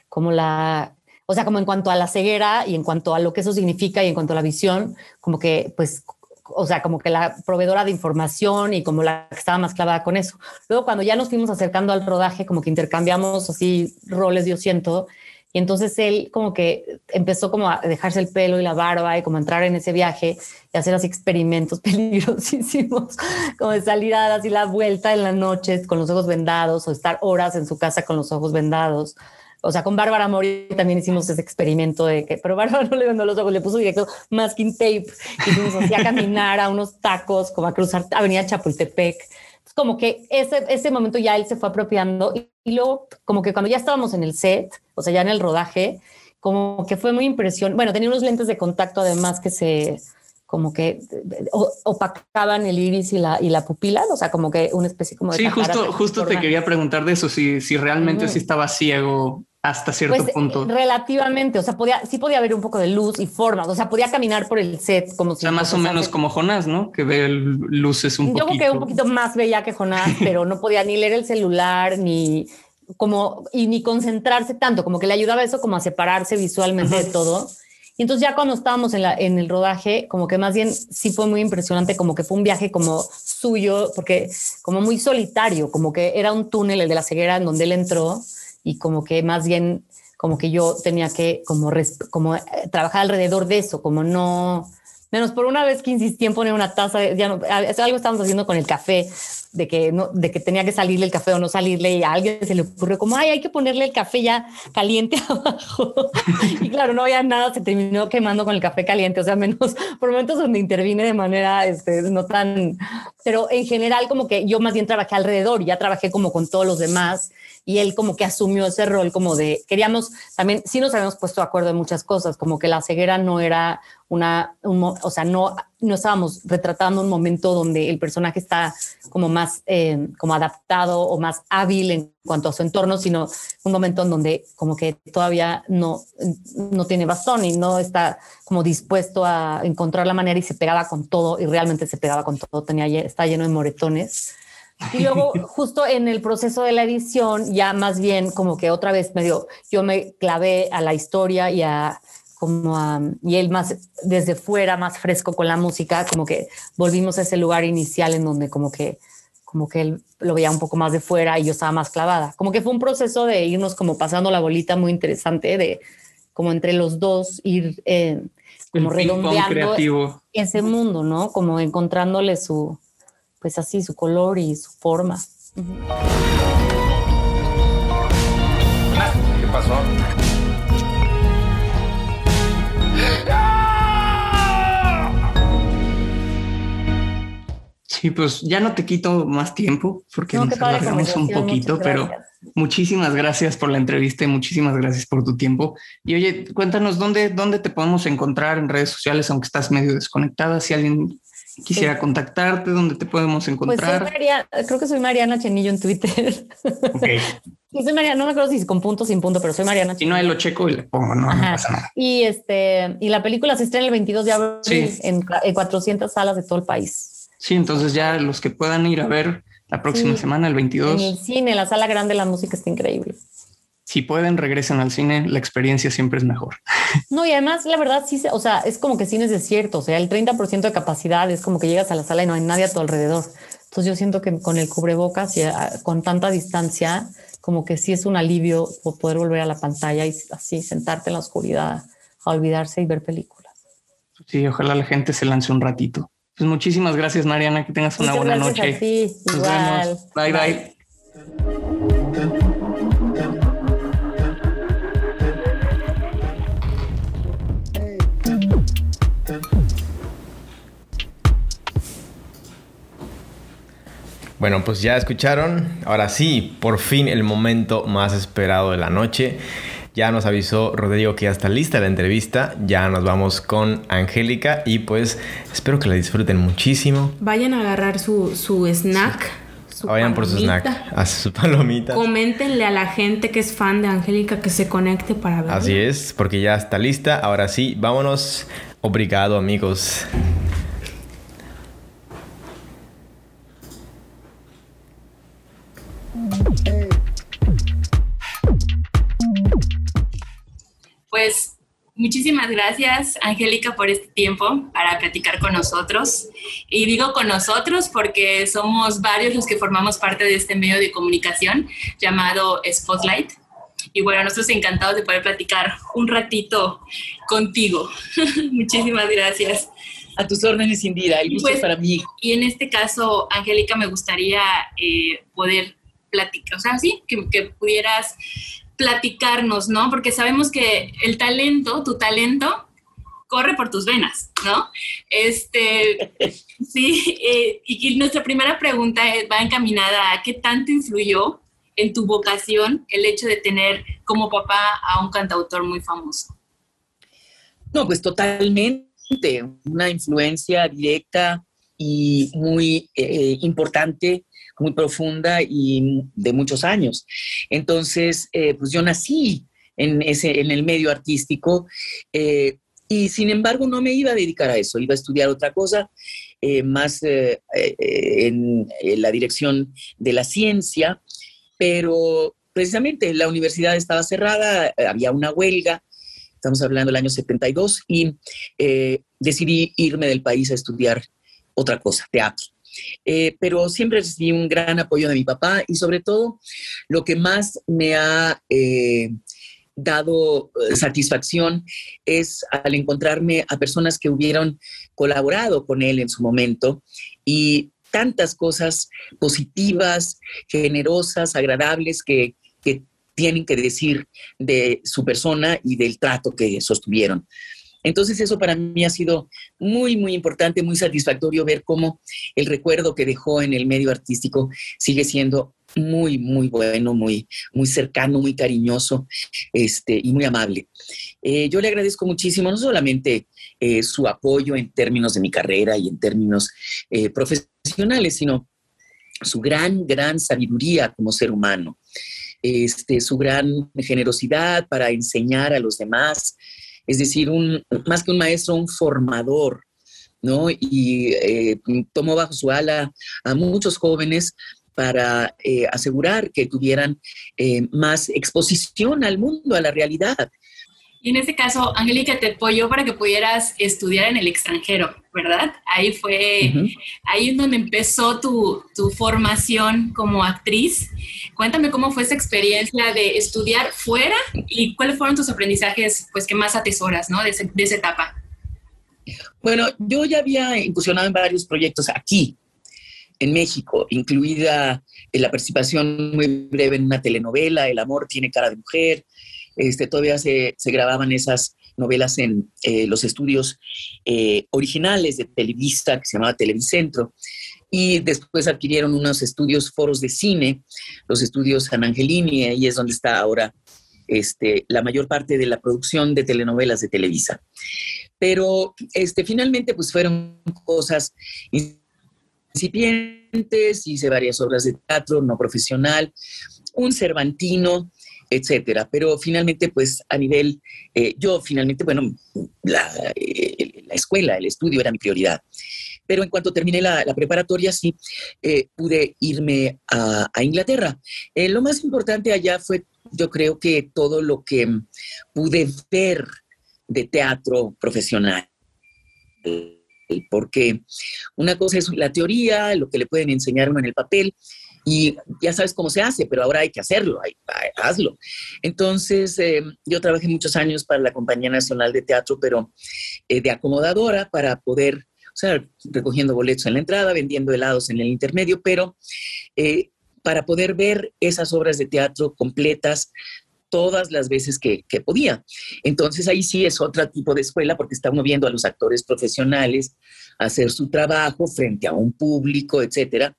como la, o sea, como en cuanto a la ceguera y en cuanto a lo que eso significa y en cuanto a la visión, como que, pues, o sea, como que la proveedora de información y como la que estaba más clavada con eso. Luego, cuando ya nos fuimos acercando al rodaje, como que intercambiamos así roles, yo siento, y entonces él como que empezó como a dejarse el pelo y la barba y como a entrar en ese viaje y hacer así experimentos peligrosísimos, como de salir a dar así la vuelta en las noches con los ojos vendados o estar horas en su casa con los ojos vendados. O sea, con Bárbara Mori también hicimos ese experimento de que, pero Bárbara no le vendó los ojos, le puso directo masking tape y fuimos así a caminar a unos tacos, como a cruzar Avenida Chapultepec. Entonces, como que ese, ese momento ya él se fue apropiando y, y luego como que cuando ya estábamos en el set, o sea, ya en el rodaje, como que fue muy impresionante. Bueno, tenía unos lentes de contacto además que se... como que opacaban el iris y la, y la pupila, o sea, como que una especie como de... Sí, justo, justo te quería preguntar de eso, si, si realmente mm. sí estaba ciego hasta cierto pues, punto. Relativamente, o sea, podía, sí podía haber un poco de luz y forma, o sea, podía caminar por el set como si... O sea, más o menos como Jonás, ¿no? Que ve luces un poquito. Yo creo que un poquito más veía que Jonás, pero no podía ni leer el celular, ni... como y ni concentrarse tanto, como que le ayudaba eso como a separarse visualmente Ajá. de todo. Y entonces ya cuando estábamos en, la, en el rodaje, como que más bien sí fue muy impresionante, como que fue un viaje como suyo, porque como muy solitario, como que era un túnel, el de la ceguera, en donde él entró y como que más bien como que yo tenía que como, resp- como trabajar alrededor de eso, como no... Menos por una vez que insistí en poner una taza, ya no, algo estábamos haciendo con el café, de que, no, de que tenía que salirle el café o no salirle, y a alguien se le ocurrió como, ay, hay que ponerle el café ya caliente abajo. Y claro, no había nada, se terminó quemando con el café caliente, o sea, menos por momentos donde intervine de manera este, no tan... Pero en general como que yo más bien trabajé alrededor, ya trabajé como con todos los demás, y él como que asumió ese rol como de... Queríamos también, sí nos habíamos puesto de acuerdo en muchas cosas, como que la ceguera no era... una, un, o sea, no, no estábamos retratando un momento donde el personaje está como más eh, como adaptado o más hábil en cuanto a su entorno, sino un momento en donde como que todavía no, no tiene bastón y no está como dispuesto a encontrar la manera y se pegaba con todo y realmente se pegaba con todo, tenía, está lleno de moretones. Y luego justo en el proceso de la edición ya más bien como que otra vez medio yo me clavé a la historia y a como a, y él más desde fuera, más fresco con la música, como que volvimos a ese lugar inicial en donde como que como que él lo veía un poco más de fuera y yo estaba más clavada. Como que fue un proceso de irnos como pasando la bolita muy interesante, de como entre los dos ir eh, como el redondeando ese mundo, ¿no? Como encontrándole su, pues así, su color y su forma. Uh-huh. ¿Qué pasó? Sí, pues ya no te quito más tiempo porque no, nos alargamos un poquito, pero muchísimas gracias por la entrevista y muchísimas gracias por tu tiempo. Y oye, cuéntanos dónde, dónde te podemos encontrar en redes sociales, aunque estás medio desconectada. Si alguien quisiera sí. contactarte, ¿dónde te podemos encontrar? Pues soy Mariana, creo que soy Mariana Chenillo en Twitter. Okay. Sí, soy Mariana, no me acuerdo si es con punto sin punto, pero soy Mariana Chenillo. Si no, ahí lo checo y le pongo, no, no pasa nada. Y, este, y la película se estrena el veintidós de abril sí. en, en cuatrocientas salas de todo el país. Sí, entonces ya los que puedan ir a ver la próxima sí, semana, el veintidós. En el cine, la sala grande, la música está increíble. Si pueden, regresen al cine, la experiencia siempre es mejor. No, y además, la verdad, sí, o sea, es como que cine es desierto, o sea, el treinta por ciento de capacidad es como que llegas a la sala y no hay nadie a tu alrededor. Entonces yo siento que con el cubrebocas y con tanta distancia, como que sí es un alivio poder volver a la pantalla y así sentarte en la oscuridad, a olvidarse y ver películas. Sí, ojalá la gente se lance un ratito. Pues muchísimas gracias, Mariana, que tengas una Muchas buena noche. A ti. Nos Igual. vemos. Bye, bye, bye. Bueno, pues ya escucharon. Ahora sí, por fin el momento más esperado de la noche. Ya nos avisó Rodrigo que ya está lista la entrevista. Ya nos vamos con Angélica y pues espero que la disfruten muchísimo. Vayan a agarrar su, su snack. Sí. Su Vayan palomita. por su snack, a su palomita. Coméntenle a la gente que es fan de Angélica que se conecte para verla. Así es, porque ya está lista. Ahora sí, vámonos. Obrigado, amigos. Pues muchísimas gracias, Angélica, por este tiempo para platicar con nosotros. Y digo con nosotros porque somos varios los que formamos parte de este medio de comunicación llamado Spotlight. Y bueno, nosotros encantados de poder platicar un ratito contigo. Muchísimas gracias. A tus órdenes, Indira. El gusto pues, es para mí. Y en este caso, Angélica, me gustaría eh, poder platicar, o sea, sí, que, que pudieras platicarnos, ¿no? Porque sabemos que el talento, tu talento, corre por tus venas, ¿no? Este, sí, eh, y nuestra primera pregunta va encaminada a qué tanto influyó en tu vocación el hecho de tener como papá a un cantautor muy famoso. No, pues totalmente, una influencia directa y muy eh, importante, muy profunda y de muchos años. Entonces, eh, pues yo nací en, ese, en el medio artístico eh, y sin embargo no me iba a dedicar a eso, iba a estudiar otra cosa, eh, más eh, eh, en, en la dirección de la ciencia, pero precisamente la universidad estaba cerrada, había una huelga, estamos hablando del año setenta y dos, y eh, decidí irme del país a estudiar otra cosa, teatro. Eh, pero siempre recibí un gran apoyo de mi papá y sobre todo lo que más me ha eh, dado satisfacción es al encontrarme a personas que hubieron colaborado con él en su momento y tantas cosas positivas, generosas, agradables que, que tienen que decir de su persona y del trato que sostuvieron. Entonces eso para mí ha sido muy, muy importante, muy satisfactorio ver cómo el recuerdo que dejó en el medio artístico sigue siendo muy, muy bueno, muy, muy cercano, muy cariñoso este, y muy amable. Eh, yo le agradezco muchísimo no solamente eh, su apoyo en términos de mi carrera y en términos eh, profesionales, sino su gran, gran sabiduría como ser humano, este, su gran generosidad para enseñar a los demás. Es decir, un, más que un maestro, un formador, ¿no? Y eh, tomó bajo su ala a muchos jóvenes para eh, asegurar que tuvieran eh, más exposición al mundo, a la realidad. Y en este caso, Angélica te apoyó para que pudieras estudiar en el extranjero, ¿verdad? Ahí fue, uh-huh. ahí es donde empezó tu, tu formación como actriz. Cuéntame cómo fue esa experiencia de estudiar fuera y cuáles fueron tus aprendizajes, pues, que más atesoras, ¿no? De, ese, de esa etapa. Bueno, yo ya había incursionado en varios proyectos aquí, en México, incluida la participación muy breve en una telenovela, El amor tiene cara de mujer. Este, todavía se, se grababan esas novelas en eh, los estudios eh, originales de Televisa, que se llamaba Televicentro, y después adquirieron unos estudios, foros de cine, los estudios San Angelini, ahí es donde está ahora este, la mayor parte de la producción de telenovelas de Televisa. Pero este, finalmente pues fueron cosas incipientes, hice varias obras de teatro no profesional, un Cervantino, etcétera, pero finalmente pues a nivel, eh, yo finalmente, bueno, la, eh, la escuela, el estudio era mi prioridad, pero en cuanto terminé la, la preparatoria sí eh, pude irme a, a Inglaterra. Eh, lo más importante allá fue, yo creo que todo lo que pude ver de teatro profesional, porque una cosa es la teoría, lo que le pueden enseñar uno en el papel, y ya sabes cómo se hace, pero ahora hay que hacerlo, hay, hay, hazlo. Entonces, eh, yo trabajé muchos años para la Compañía Nacional de Teatro, pero eh, de acomodadora para poder, o sea, recogiendo boletos en la entrada, vendiendo helados en el intermedio, pero eh, para poder ver esas obras de teatro completas todas las veces que, que podía. Entonces, ahí sí es otro tipo de escuela, porque está uno viendo a los actores profesionales hacer su trabajo frente a un público, etcétera,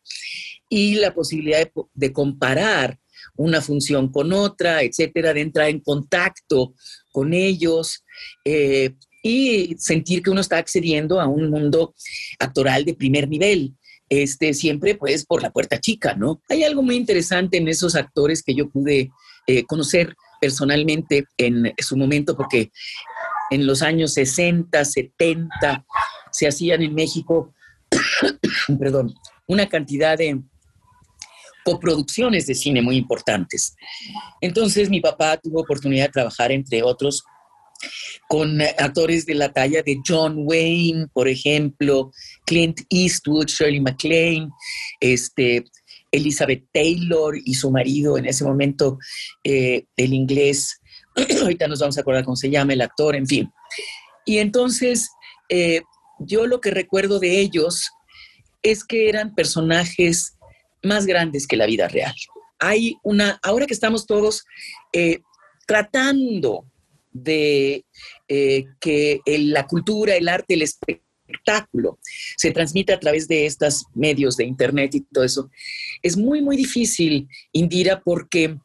y la posibilidad de, de comparar una función con otra, etcétera, de entrar en contacto con ellos eh, y sentir que uno está accediendo a un mundo actoral de primer nivel, este, siempre pues por la puerta chica, ¿no? Hay algo muy interesante en esos actores que yo pude eh, conocer personalmente en su momento, porque en los años sesenta, setenta se hacían en México, perdón, una cantidad de coproducciones de cine muy importantes. Entonces mi papá tuvo oportunidad de trabajar, entre otros, con actores de la talla de John Wayne, por ejemplo, Clint Eastwood, Shirley MacLaine, este, Elizabeth Taylor y su marido en ese momento, eh, el inglés, ahorita nos vamos a acordar cómo se llama el actor, en fin. Y entonces eh, yo lo que recuerdo de ellos es que eran personajes más grandes que la vida real. Hay una, ahora que estamos todos eh, tratando de eh, que el, la cultura, el arte, el espectáculo se transmita a través de estos medios de internet y todo eso, es muy, muy difícil, Indira, porque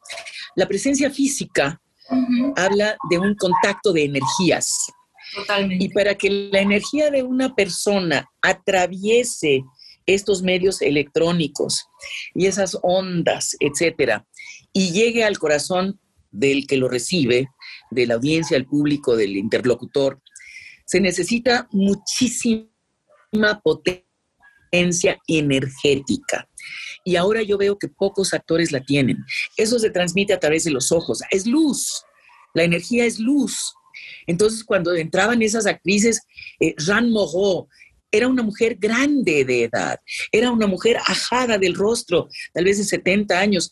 la presencia física uh-huh. habla de un contacto de energías. Totalmente. Y para que la energía de una persona atraviese estos medios electrónicos y esas ondas, etcétera, y llegue al corazón del que lo recibe, de la audiencia, del público, del interlocutor, se necesita muchísima potencia energética. Y ahora yo veo que pocos actores la tienen. Eso se transmite a través de los ojos. Es luz. La energía es luz. Entonces, cuando entraban esas actrices, eh, Jeanne Moreau, era una mujer grande de edad, era una mujer ajada del rostro, tal vez de setenta años,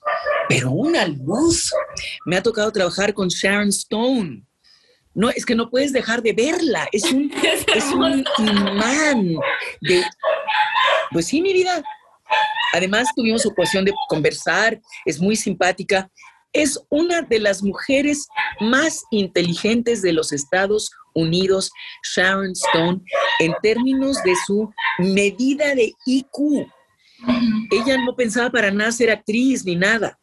pero una luz. Me ha tocado trabajar con Sharon Stone. No, es que no puedes dejar de verla, es un, es un imán de... Pues sí, mi vida. Además, tuvimos ocasión de conversar, es muy simpática. Es una de las mujeres más inteligentes de los Estados Unidos. Unidos, Sharon Stone, en términos de su medida de I Q. Ella no pensaba para nada ser actriz ni nada.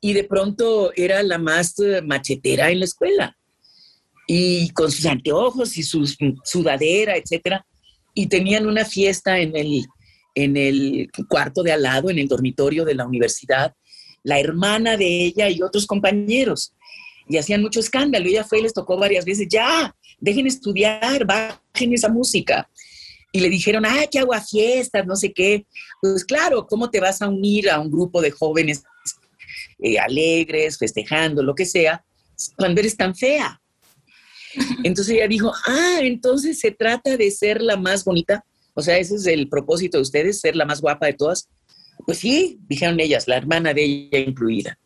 Y de pronto era la más machetera en la escuela. Y con sus anteojos y su sudadera, etcétera. Y tenían una fiesta en el, en el cuarto de al lado, en el dormitorio de la universidad, la hermana de ella y otros compañeros. Y hacían mucho escándalo. Ella fue y les tocó varias veces, ya, dejen estudiar, bajen esa música. y le dijeron, ah, que hago a fiestas, no sé qué. Pues claro, ¿cómo te vas a unir a un grupo de jóvenes eh, alegres, festejando, lo que sea, cuando eres tan fea? Entonces ella dijo, ah, entonces se trata de ser la más bonita. O sea, ese es el propósito de ustedes, ser la más guapa de todas. Pues sí, dijeron ellas, la hermana de ella incluida.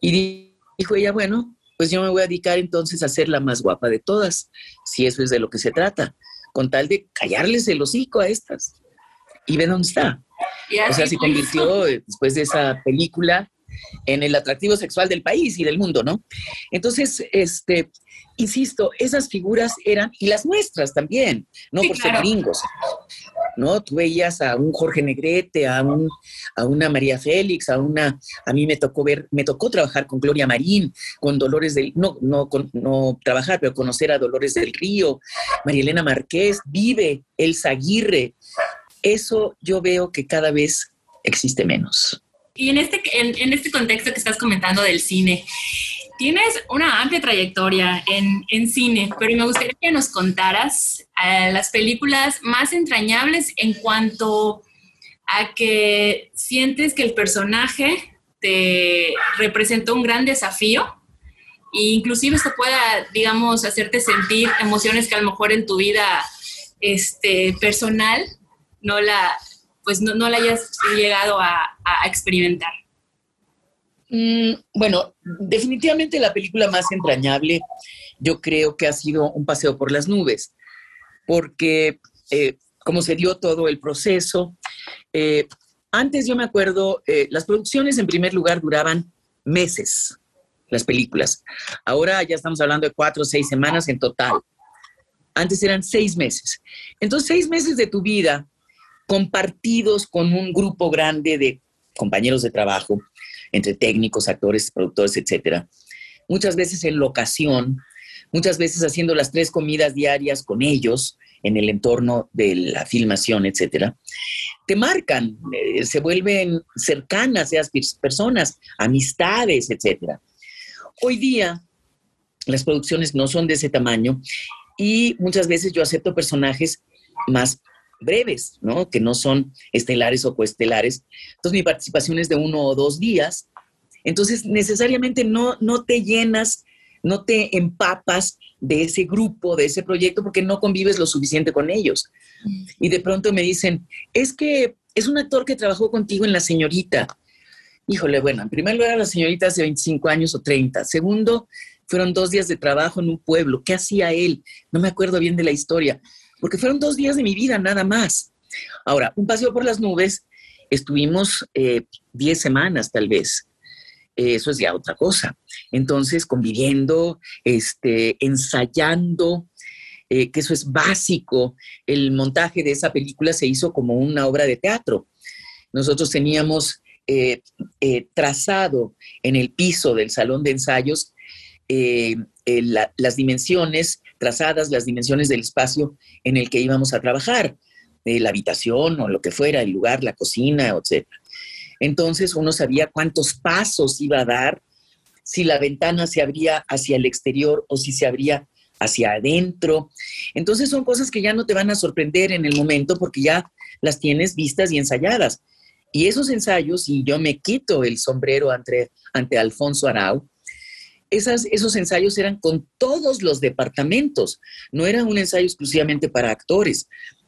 Y dijo ella, bueno, pues yo me voy a dedicar entonces a ser la más guapa de todas, si eso es de lo que se trata, con tal de callarles el hocico a estas. Y ve dónde está. O sea, se convirtió, después de esa película, en el atractivo sexual del país y del mundo, ¿no? Entonces, este, insisto, esas figuras eran, y las nuestras también, no sí, por claro. ser gringos, ¿no? Tú veías a un Jorge Negrete, a, un, a una María Félix, a una, a mí me tocó ver, me tocó trabajar con Gloria Marín, con Dolores del, no, no, con, no trabajar, pero conocer a Dolores del Río, María Elena Marqués, Vive, Elsa Aguirre. Eso yo veo que cada vez existe menos. Y en este, en, en este contexto que estás comentando del cine, tienes una amplia trayectoria en, en cine, pero me gustaría que nos contaras eh, las películas más entrañables en cuanto a que sientes que el personaje te representó un gran desafío e inclusive esto pueda, digamos, hacerte sentir emociones que a lo mejor en tu vida este, personal no la... pues no, no la hayas llegado a, a experimentar. Mm, bueno, definitivamente la película más entrañable yo creo que ha sido Un paseo por las nubes, porque eh, como se dio todo el proceso, eh, antes yo me acuerdo, eh, las producciones en primer lugar duraban meses, las películas. Ahora ya estamos hablando de cuatro o seis semanas en total. Antes eran seis meses. Entonces, seis meses de tu vida compartidos con un grupo grande de compañeros de trabajo, entre técnicos, actores, productores, etcétera. Muchas veces en locación, muchas veces haciendo las tres comidas diarias con ellos en el entorno de la filmación, etcétera. Te marcan, eh, se vuelven cercanas esas personas, amistades, etcétera. Hoy día las producciones no son de ese tamaño y muchas veces yo acepto personajes más breves, ¿no? Que no son estelares o coestelares. Entonces, mi participación es de uno o dos días. Entonces, necesariamente no, no te llenas, no te empapas de ese grupo, de ese proyecto, porque no convives lo suficiente con ellos. Y de pronto me dicen, es que es un actor que trabajó contigo en La Señorita. Híjole, bueno, en primer lugar, La Señorita hace veinticinco años o treinta. Segundo, fueron dos días de trabajo en un pueblo. ¿Qué hacía él? No me acuerdo bien de la historia. Porque fueron dos días de mi vida, nada más. Ahora, Un paseo por las nubes, estuvimos eh, diez semanas, tal vez. Eh, eso es ya otra cosa. Entonces, conviviendo, este, ensayando, eh, que eso es básico. El montaje de esa película se hizo como una obra de teatro. Nosotros teníamos eh, eh, trazado en el piso del salón de ensayos eh, eh, la, las dimensiones... trazadas las dimensiones del espacio en el que íbamos a trabajar, eh, la habitación o lo que fuera, el lugar, la cocina, etcétera. Entonces uno sabía cuántos pasos iba a dar, si la ventana se abría hacia el exterior o si se abría hacia adentro. Entonces son cosas que ya no te van a sorprender en el momento porque ya las tienes vistas y ensayadas. Y esos ensayos, y yo me quito el sombrero ante, ante Alfonso Arau, Esas, esos ensayos eran con todos los departamentos, no era un ensayo exclusivamente para actores.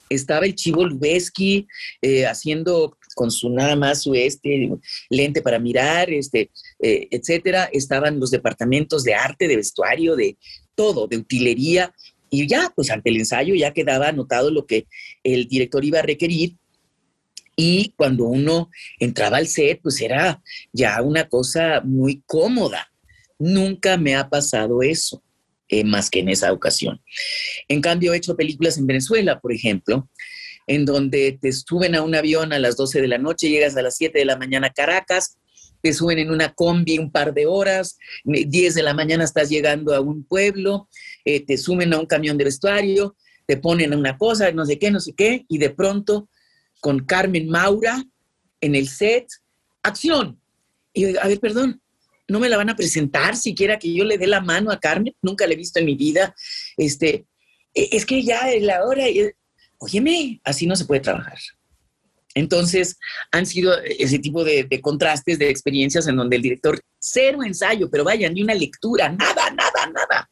Estaba el Chivo Lubeski eh, haciendo con su nada más su este, lente para mirar, este, eh, etcétera. Estaban los departamentos de arte, de vestuario, de todo, de utilería. Y ya, pues ante el ensayo ya quedaba anotado lo que el director iba a requerir. Y cuando uno entraba al set, pues era ya una cosa muy cómoda. Nunca me ha pasado eso, eh, más que en esa ocasión. En cambio, he hecho películas en Venezuela, por ejemplo, en donde te suben a un avión a las doce de la noche, llegas a las siete de la mañana a Caracas, te suben en una combi un par de horas, diez de la mañana estás llegando a un pueblo, eh, te suben a un camión de vestuario, te ponen una cosa, no sé qué, no sé qué, y de pronto con Carmen Maura en el set, ¡acción! Y yo, a ver, perdón. No me la van a presentar, siquiera que yo le dé la mano a Carmen, nunca la he visto en mi vida. Este, es que ya es la hora. óyeme, así no se puede trabajar. Entonces, han sido ese tipo de, de contrastes, de experiencias en donde el director, cero ensayo, pero vaya, ni una lectura, nada, nada, nada.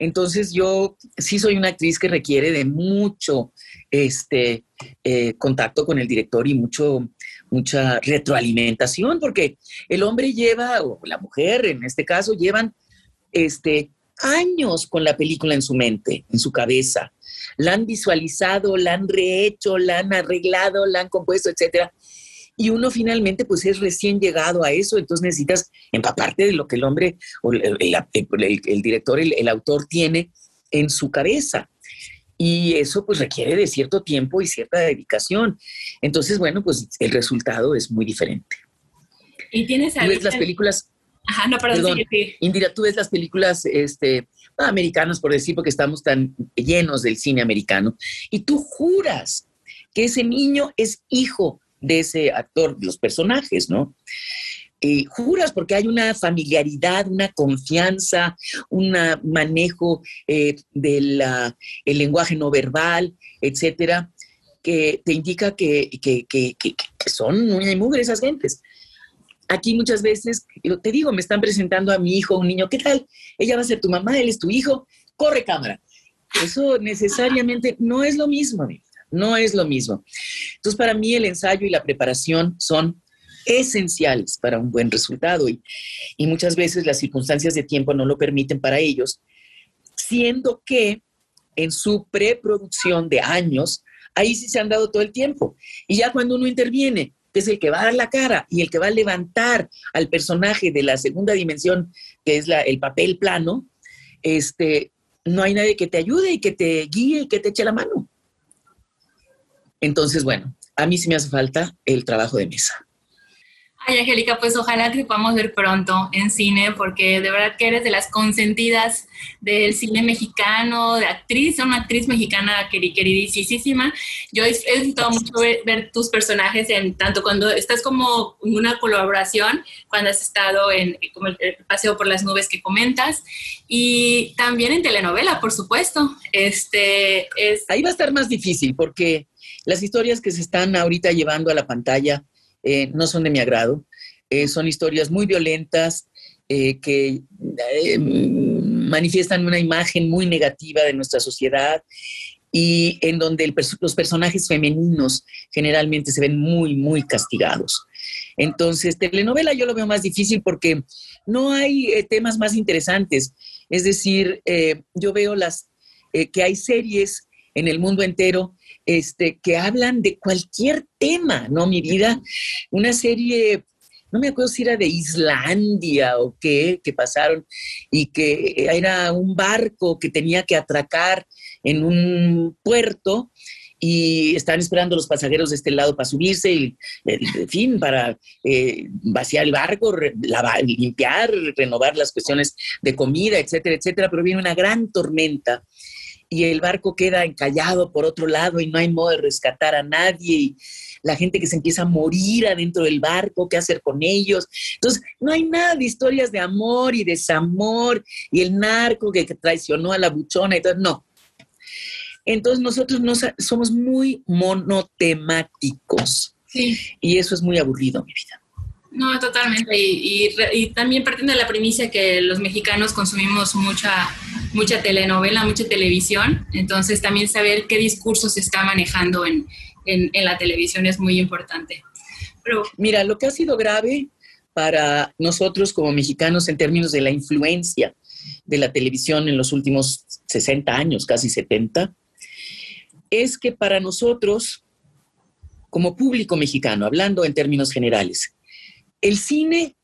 Entonces, yo sí soy una actriz que requiere de mucho este, eh, contacto con el director y mucho, mucha retroalimentación, porque el hombre lleva, o la mujer en este caso, llevan este, años con la película en su mente, en su cabeza. La han visualizado, la han rehecho, la han arreglado, la han compuesto, etcétera. Y uno finalmente pues es recién llegado a eso, entonces necesitas empaparte de lo que el hombre, o el, el, el, el director, el, el autor tiene en su cabeza. Y eso pues requiere de cierto tiempo y cierta dedicación. Entonces, bueno, pues el resultado es muy diferente. Y tienes a... las películas... Ajá, no, perdón, perdón sí, sí. Indira, tú ves las películas este, americanas, por decir, porque estamos tan llenos del cine americano. Y tú juras que ese niño es hijo de ese actor, de los personajes, ¿no? Eh, juras porque hay una familiaridad, una confianza, un manejo eh, del el lenguaje no verbal, etcétera, que te indica que, que, que, que, que son uña y mugre esas gentes. Aquí muchas veces, te digo, me están presentando a mi hijo, un niño, ¿qué tal? Ella va a ser tu mamá, él es tu hijo, corre cámara. Eso necesariamente no es lo mismo, no es lo mismo. Entonces, para mí el ensayo y la preparación son esenciales para un buen resultado y, y muchas veces las circunstancias de tiempo no lo permiten para ellos, siendo que en su preproducción de años, ahí sí se han dado todo el tiempo. Y ya cuando uno interviene, que es el que va a dar la cara y el que va a levantar al personaje de la segunda dimensión, que es la, el papel plano, este, no hay nadie que te ayude y que te guíe y que te eche la mano. Entonces, bueno, a mí sí me hace falta el trabajo de mesa. Ay, Angélica, pues ojalá que podamos ver pronto en cine, porque de verdad que eres de las consentidas del cine mexicano, de actriz, una actriz mexicana queridísima. Yo he disfrutado mucho ver, ver tus personajes, en tanto cuando estás como en una colaboración, cuando has estado en como el, el paseo por las nubes que comentas, y también en telenovela, por supuesto. Este, es... Ahí va a estar más difícil, porque las historias que se están ahorita llevando a la pantalla Eh, no son de mi agrado, eh, son historias muy violentas eh, que eh, manifiestan una imagen muy negativa de nuestra sociedad y en donde el pers- los personajes femeninos generalmente se ven muy, muy castigados. Entonces, telenovela yo lo veo más difícil porque no hay eh, temas más interesantes. Es decir, eh, yo veo las, eh, que hay series en el mundo entero Este, que hablan de cualquier tema, ¿no? Mi vida, una serie, no me acuerdo si era de Islandia o qué, que pasaron, y que era un barco que tenía que atracar en un puerto y están esperando los pasajeros de este lado para subirse y, en fin, para eh, vaciar el barco, re, lavar, limpiar, renovar las cuestiones de comida, etcétera, etcétera, pero viene una gran tormenta y el barco queda encallado por otro lado y no hay modo de rescatar a nadie y la gente que se empieza a morir adentro del barco, ¿qué hacer con ellos? Entonces, no hay nada de historias de amor y desamor y el narco que traicionó a la buchona y todo, no. Entonces, nosotros no, somos muy monotemáticos. Sí. Y eso es muy aburrido, mi vida. No, totalmente. Y, y, y también partiendo de la premisa que los mexicanos consumimos mucha, mucha telenovela, mucha televisión, entonces también saber qué discurso se está manejando en, en, en la televisión es muy importante. Pero... Mira, lo que ha sido grave para nosotros como mexicanos en términos de la influencia de la televisión en los últimos sesenta años, casi setenta, es que para nosotros, como público mexicano, hablando en términos generales, el cine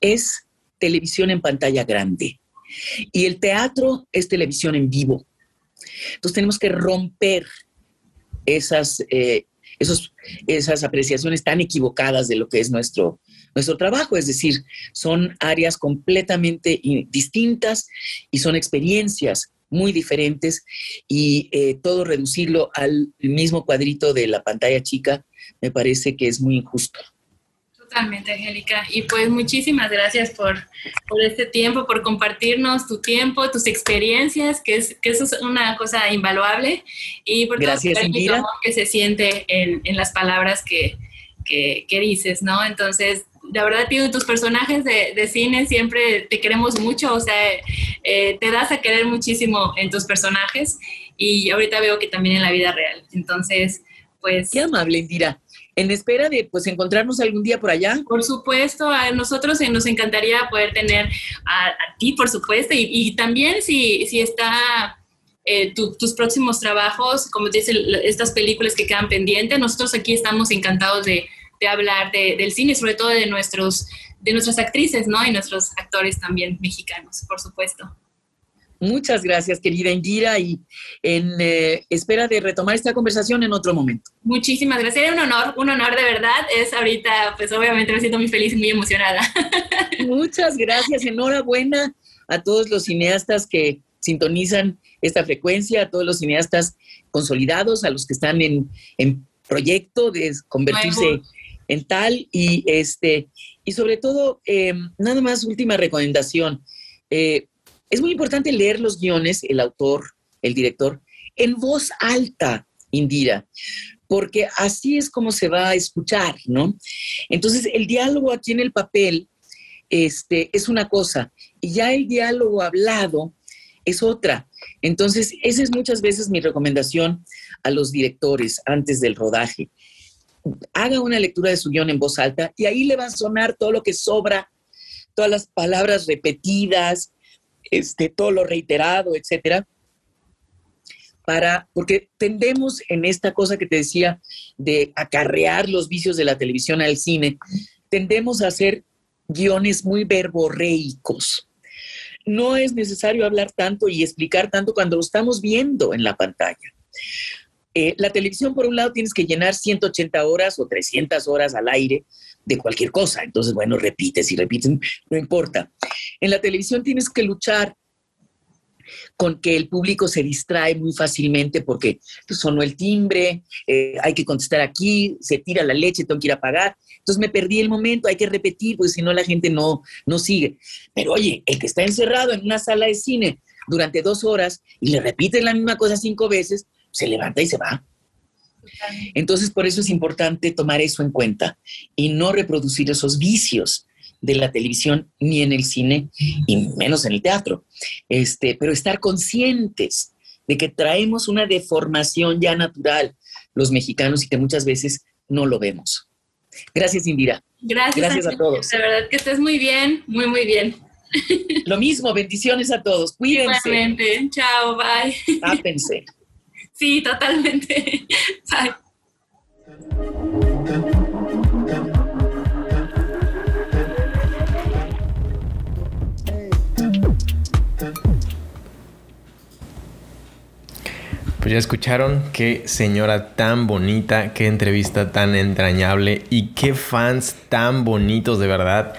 es televisión en pantalla grande y el teatro es televisión en vivo. Entonces tenemos que romper esas, eh, esos, esas apreciaciones tan equivocadas de lo que es nuestro, nuestro trabajo. Es decir, son áreas completamente distintas y son experiencias muy diferentes y eh, todo reducirlo al mismo cuadrito de la pantalla chica me parece que es muy injusto. Totalmente, Angélica. Y pues muchísimas gracias por, por este tiempo, por compartirnos tu tiempo, tus experiencias, que, es, que eso es una cosa invaluable. Y por todo el amor que se siente en, en las palabras que, que, que dices, ¿no? Entonces, la verdad, tío, tus personajes de, de cine siempre te queremos mucho, o sea, eh, te das a querer muchísimo en tus personajes y ahorita veo que también en la vida real. Entonces, pues... Qué amable, Indira. En espera de, pues, encontrarnos algún día por allá. Por supuesto, a nosotros nos encantaría poder tener a, a ti, por supuesto, y, y también si, si está eh, tu, tus próximos trabajos, como te dicen, estas películas que quedan pendientes, nosotros aquí estamos encantados de, de hablar de, del cine, sobre todo de, nuestros, de nuestras actrices, ¿no? Y nuestros actores también mexicanos, por supuesto. Muchas gracias, querida Indira, y en eh, espera de retomar esta conversación en otro momento. Muchísimas gracias, era un honor, un honor de verdad. Es ahorita, pues obviamente me siento muy feliz y muy emocionada. Muchas gracias, enhorabuena a todos los cineastas que sintonizan esta frecuencia, a todos los cineastas consolidados, a los que están en, en proyecto de convertirse bueno. en tal, y, este, y sobre todo, eh, nada más última recomendación, eh, es muy importante leer los guiones, el autor, el director, en voz alta, Indira, porque así es como se va a escuchar, ¿no? Entonces, el diálogo aquí en el papel este, es una cosa, y ya el diálogo hablado es otra. Entonces, esa es muchas veces mi recomendación a los directores antes del rodaje. Haga una lectura de su guión en voz alta, y ahí le va a sonar todo lo que sobra, todas las palabras repetidas, Este, todo lo reiterado, etcétera, para, porque tendemos en esta cosa que te decía de acarrear los vicios de la televisión al cine, tendemos a hacer guiones muy verborreicos. No es necesario hablar tanto y explicar tanto cuando lo estamos viendo en la pantalla. Eh, la televisión, por un lado, tienes que llenar ciento ochenta horas o trescientas horas al aire de cualquier cosa. Entonces, bueno, repites y repites, no importa. En la televisión tienes que luchar con que el público se distrae muy fácilmente porque sonó el timbre, eh, hay que contestar aquí, se tira la leche, tengo que ir a pagar. Entonces me perdí el momento, hay que repetir, porque si no la gente no, no sigue. Pero oye, el que está encerrado en una sala de cine durante dos horas y le repiten la misma cosa cinco veces, se levanta y se va. Entonces, por eso es importante tomar eso en cuenta y no reproducir esos vicios de la televisión ni en el cine y menos en el teatro. Este, pero estar conscientes de que traemos una deformación ya natural los mexicanos y que muchas veces no lo vemos. Gracias, Indira. Gracias, Gracias a todos. De verdad que estés muy bien, muy, muy bien. Lo mismo, bendiciones a todos. Cuídense. Igualmente. Chao, bye. Tápense. Sí, totalmente. Bye. Pues ya escucharon, qué señora tan bonita, qué entrevista tan entrañable y qué fans tan bonitos, de verdad.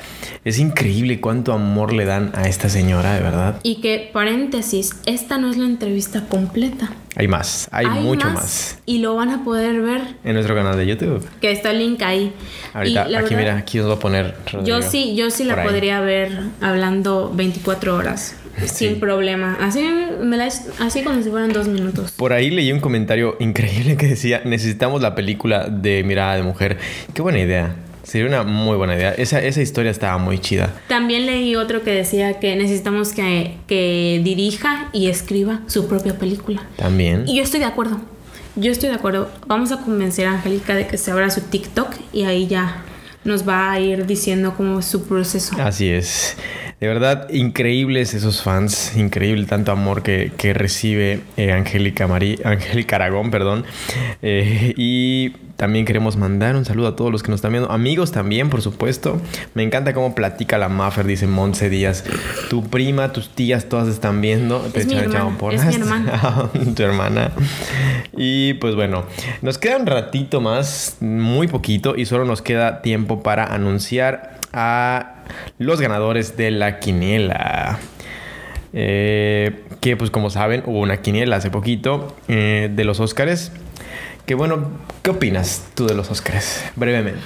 Es increíble cuánto amor le dan a esta señora, de verdad. Y que, paréntesis, esta no es la entrevista completa. Hay más, hay, hay mucho más, más. Y lo van a poder ver en nuestro canal de YouTube, que está el link ahí. Ahorita, aquí verdad, mira, aquí os voy a poner Rodrigo. Yo sí, yo sí la podría ver hablando veinticuatro horas. Sí. Sin problema. Así, me la, así como si fueran dos minutos. Por ahí leí un comentario increíble que decía: necesitamos la película de Mirada de Mujer. Qué buena idea. Sería una muy buena idea. Esa, esa historia estaba muy chida. También leí otro que decía que necesitamos que, que dirija y escriba su propia película. También. Y yo estoy de acuerdo. Yo estoy de acuerdo. Vamos a convencer a Angélica de que se abra su TikTok y ahí ya nos va a ir diciendo cómo es su proceso. Así es. De verdad, increíbles esos fans. Increíble tanto amor que, que recibe eh, Angélica Marí, Angélica Aragón, perdón. Eh, y también queremos mandar un saludo a todos los que nos están viendo. Amigos también, por supuesto. Me encanta cómo platica la Maffer, dice Montse Díaz. Tu prima, tus tías, todas están viendo. Es, Te mi, hermana, es mi hermana. Tu hermana. Y pues bueno, nos queda un ratito más, muy poquito, y solo nos queda tiempo para anunciar a los ganadores de la quiniela. Eh, que pues como saben, hubo una quiniela hace poquito eh, de los Óscares. Que bueno, ¿qué opinas tú de los Óscares? Brevemente.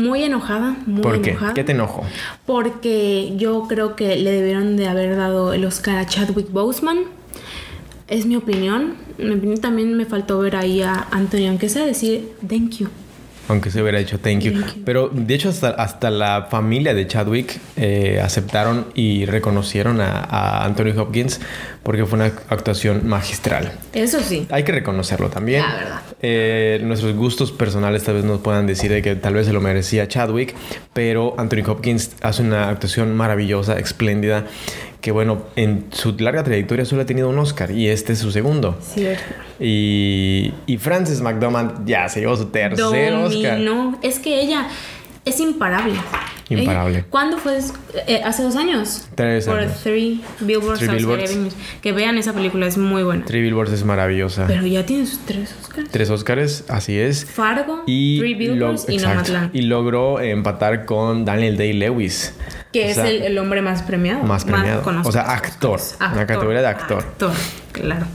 Muy enojada, muy ¿Por qué? enojada. ¿Qué te enojó? Porque yo creo que le debieron de haber dado el Oscar a Chadwick Boseman. Es mi opinión. Mi opinión también me faltó ver ahí a Anthony, aunque sea decir thank you. Aunque se hubiera dicho thank you. Thank you. Pero de hecho hasta, hasta la familia de Chadwick eh, aceptaron y reconocieron a, a Anthony Hopkins porque fue una actuación magistral. Eso sí. Hay que reconocerlo también. La verdad. Eh, nuestros gustos personales tal vez nos puedan decir de que tal vez se lo merecía Chadwick, pero Anthony Hopkins hace una actuación maravillosa, espléndida, que bueno, en su larga trayectoria solo ha tenido un Oscar y este es su segundo. Cierto. Y, y Frances McDormand ya se llevó su tercer Dominó. Oscar. No, es que ella es imparable. Imparable. Ella, ¿cuándo fue? Eh, hace dos años. Tres años. Por Three Billboards. Three Billboards. Que vean esa película, es muy buena. Three Billboards es maravillosa. Pero ya tiene sus tres Oscars. Tres Oscars, así es. Fargo, y Three Billboards log- y Nomadland. Y logró empatar con Daniel Day-Lewis. Que es sea, el, el hombre más premiado. Más premiado. Más o sea, actor. actor. Una categoría de actor. Actor, claro.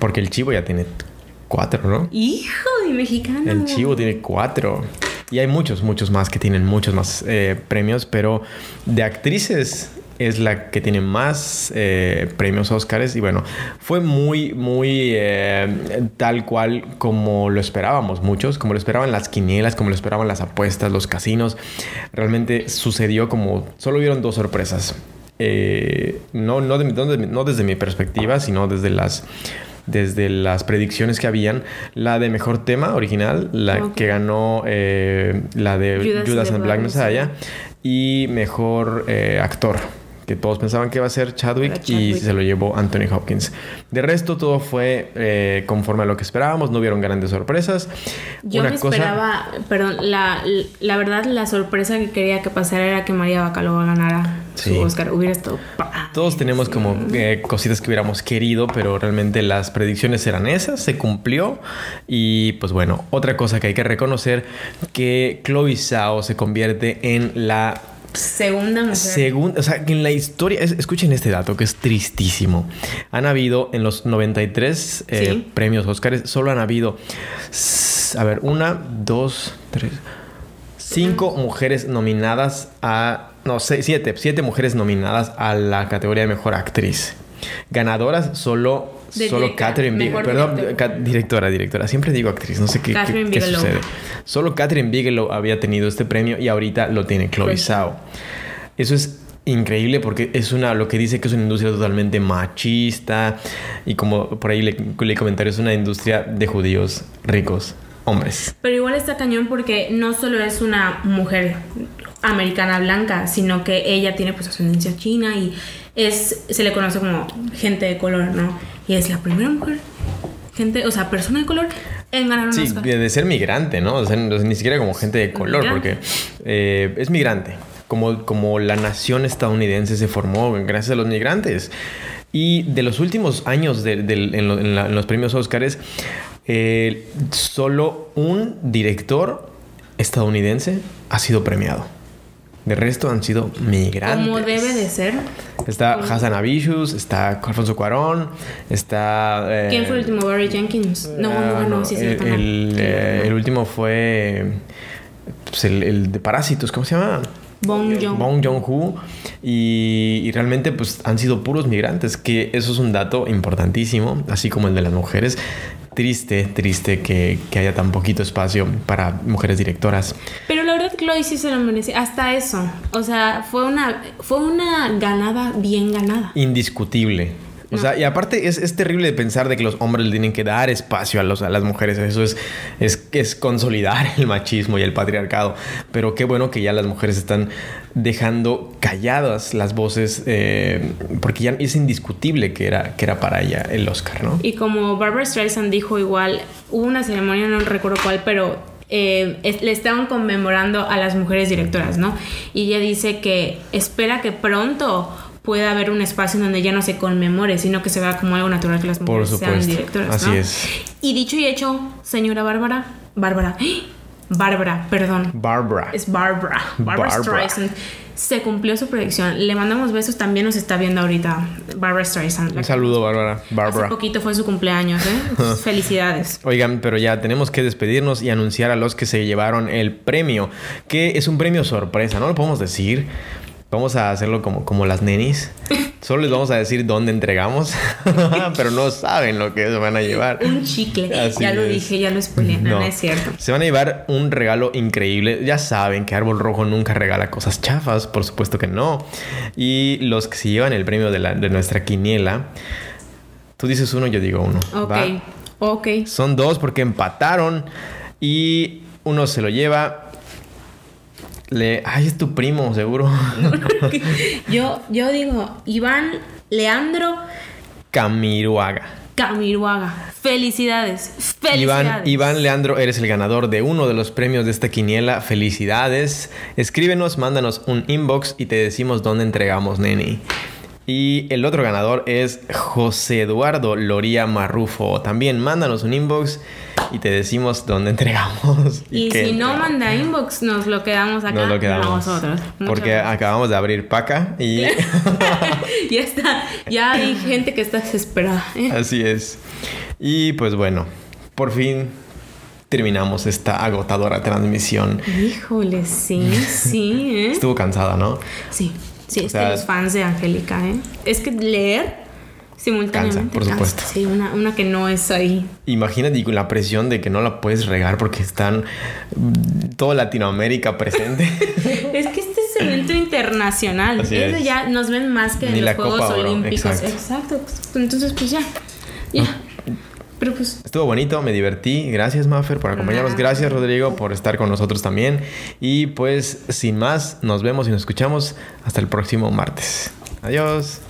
Porque el Chivo ya tiene cuatro, ¿no? Hijo de mexicano. El Chivo tiene cuatro. Y hay muchos, muchos más que tienen muchos más eh, premios, pero de actrices es la que tiene más eh, premios Óscares. Y bueno, fue muy, muy eh, tal cual como lo esperábamos muchos, como lo esperaban las quinielas, como lo esperaban las apuestas, los casinos. Realmente sucedió como... Solo hubieron dos sorpresas. Eh, no, no, de, no, de, no desde mi perspectiva, sino desde las... desde las predicciones que habían, la de mejor tema original, la okay. que ganó eh, la de Judas, Judas and the Black Messiah, y mejor eh, actor, que todos pensaban que iba a ser Chadwick, Chadwick y se lo llevó Anthony Hopkins. De resto todo fue eh, conforme a lo que esperábamos, no hubieron grandes sorpresas. Yo Una me cosa... esperaba, perdón, la, la verdad la sorpresa que quería que pasara era que María Bacalova ganara. Sí. Oscar, hubiera estado... Todos tenemos como eh, cositas que hubiéramos querido, pero realmente las predicciones eran esas, se cumplió. Y pues bueno, otra cosa que hay que reconocer, que Chloe Zhao se convierte en la segunda mujer. Segunda, o sea, que en la historia, es, escuchen este dato que es tristísimo. Han habido en los noventa y tres eh, ¿sí? premios Óscares, solo han habido, a ver, una, dos, tres, cinco mujeres nominadas a... No, seis, siete, siete mujeres nominadas a la categoría de mejor actriz. Ganadoras solo, solo Kathryn Bigelow. Perdón, director. directora, directora. Siempre digo actriz, no sé qué, qué, qué sucede. Solo Kathryn Bigelow había tenido este premio y ahorita lo tiene Chloe Zhao. Eso es increíble porque es una, lo que dice que es una industria totalmente machista y como por ahí le, le comentario, es una industria de judíos ricos, hombres. Pero igual está cañón porque no solo es una mujer americana blanca, sino que ella tiene pues ascendencia china y es, se le conoce como gente de color, ¿no? Y es la primera mujer, gente, o sea, persona de color en ganar un sí, Oscar. Sí, de ser migrante, ¿no? O sea, ni siquiera como gente de color, migrante. porque eh, es migrante. Como, como la nación estadounidense se formó gracias a los migrantes. Y de los últimos años de, de, en, lo, en, la, en los premios Óscares, eh, solo un director estadounidense ha sido premiado. De resto han sido migrantes. Como debe de ser. Está Hasan Abishus, está Alfonso Cuarón, está... Eh, ¿Quién fue el último? Barry Jenkins. No, uh, no, no, sí, sí. El, no. El, eh, el último fue pues, el, el de Parásitos, ¿cómo se llama? Bong Joon-ho. Bong Joon-ho. Y, y realmente pues han sido puros migrantes, que eso es un dato importantísimo, así como el de las mujeres. Triste, triste que, que haya tan poquito espacio para mujeres directoras. Pero la verdad Chloe sí se lo merecía, hasta eso. O sea, fue una, fue una ganada bien ganada. Indiscutible. O no. sea, y aparte es, es terrible pensar de que los hombres le tienen que dar espacio a, los, a las mujeres. Eso es, es, es consolidar el machismo y el patriarcado. Pero qué bueno que ya las mujeres están dejando calladas las voces, eh, porque ya es indiscutible que era, que era para ella el Oscar, ¿no? Y como Barbara Streisand dijo igual, hubo una ceremonia, no recuerdo cuál, pero eh, es, le estaban conmemorando a las mujeres directoras, ¿no? Y ella dice que espera que pronto puede haber un espacio en donde ya no se conmemore, sino que se vea como algo natural que las mujeres sean directoras, ¿no? Por supuesto, así es. Y dicho y hecho, señora Bárbara, Bárbara, Bárbara, perdón. Bárbara. Es Bárbara. Bárbara Streisand. Se cumplió su predicción. Le mandamos besos. También nos está viendo ahorita Bárbara Streisand. Un saludo, Bárbara. Hace poquito fue su cumpleaños, ¿eh? Felicidades. Oigan, pero ya tenemos que despedirnos y anunciar a los que se llevaron el premio, que es un premio sorpresa, ¿no? Lo podemos decir. Vamos a hacerlo como, como las nenis. Solo les vamos a decir dónde entregamos. Pero no saben lo que se van a llevar. Un chicle. Así ya es. Lo dije, ya lo expliqué. No, no es cierto. Se van a llevar un regalo increíble. Ya saben que Árbol Rojo nunca regala cosas chafas. Por supuesto que no. Y los que se llevan el premio de, la, de nuestra quiniela. Tú dices uno, yo digo uno. Ok. ¿Va? Ok. Son dos porque empataron. Y uno se lo lleva... Le... Ay, es tu primo, seguro. yo, yo digo Iván Leandro Camiruaga. Camiruaga. Felicidades. Felicidades. Iván, Iván Leandro, eres el ganador de uno de los premios de esta quiniela. Felicidades. Escríbenos, mándanos un inbox y te decimos dónde entregamos, neni. Y el otro ganador es José Eduardo Loría Marrufo. También mándanos un inbox y te decimos dónde entregamos. Y, y si no entregamos. Manda inbox, nos lo quedamos acá. Nos lo quedamos nosotros. Porque gracias. Acabamos de abrir paca y... ya está. Ya hay gente que está desesperada. Así es. Y pues bueno, por fin... terminamos esta agotadora transmisión. Híjole, sí, sí, ¿eh? Estuvo cansada, ¿no? Sí, sí, o sea, los fans de Angélica, ¿eh? Es que leer simultáneamente cansa, por supuesto. Cansa. Sí, una, una que no es ahí. Imagínate con la presión de que no la puedes regar porque están toda Latinoamérica presente. Es que este es el evento internacional. Así Eso es. Ya nos ven más que Ni en los Juegos Copa Olímpicos. Exacto. Exacto. Entonces, pues ya, ya. Ah. Pero pues... estuvo bonito, me divertí. Gracias, Maffer, por acompañarnos. Gracias, Rodrigo, por estar con nosotros también. Y pues, sin más, nos vemos y nos escuchamos hasta el próximo martes. Adiós.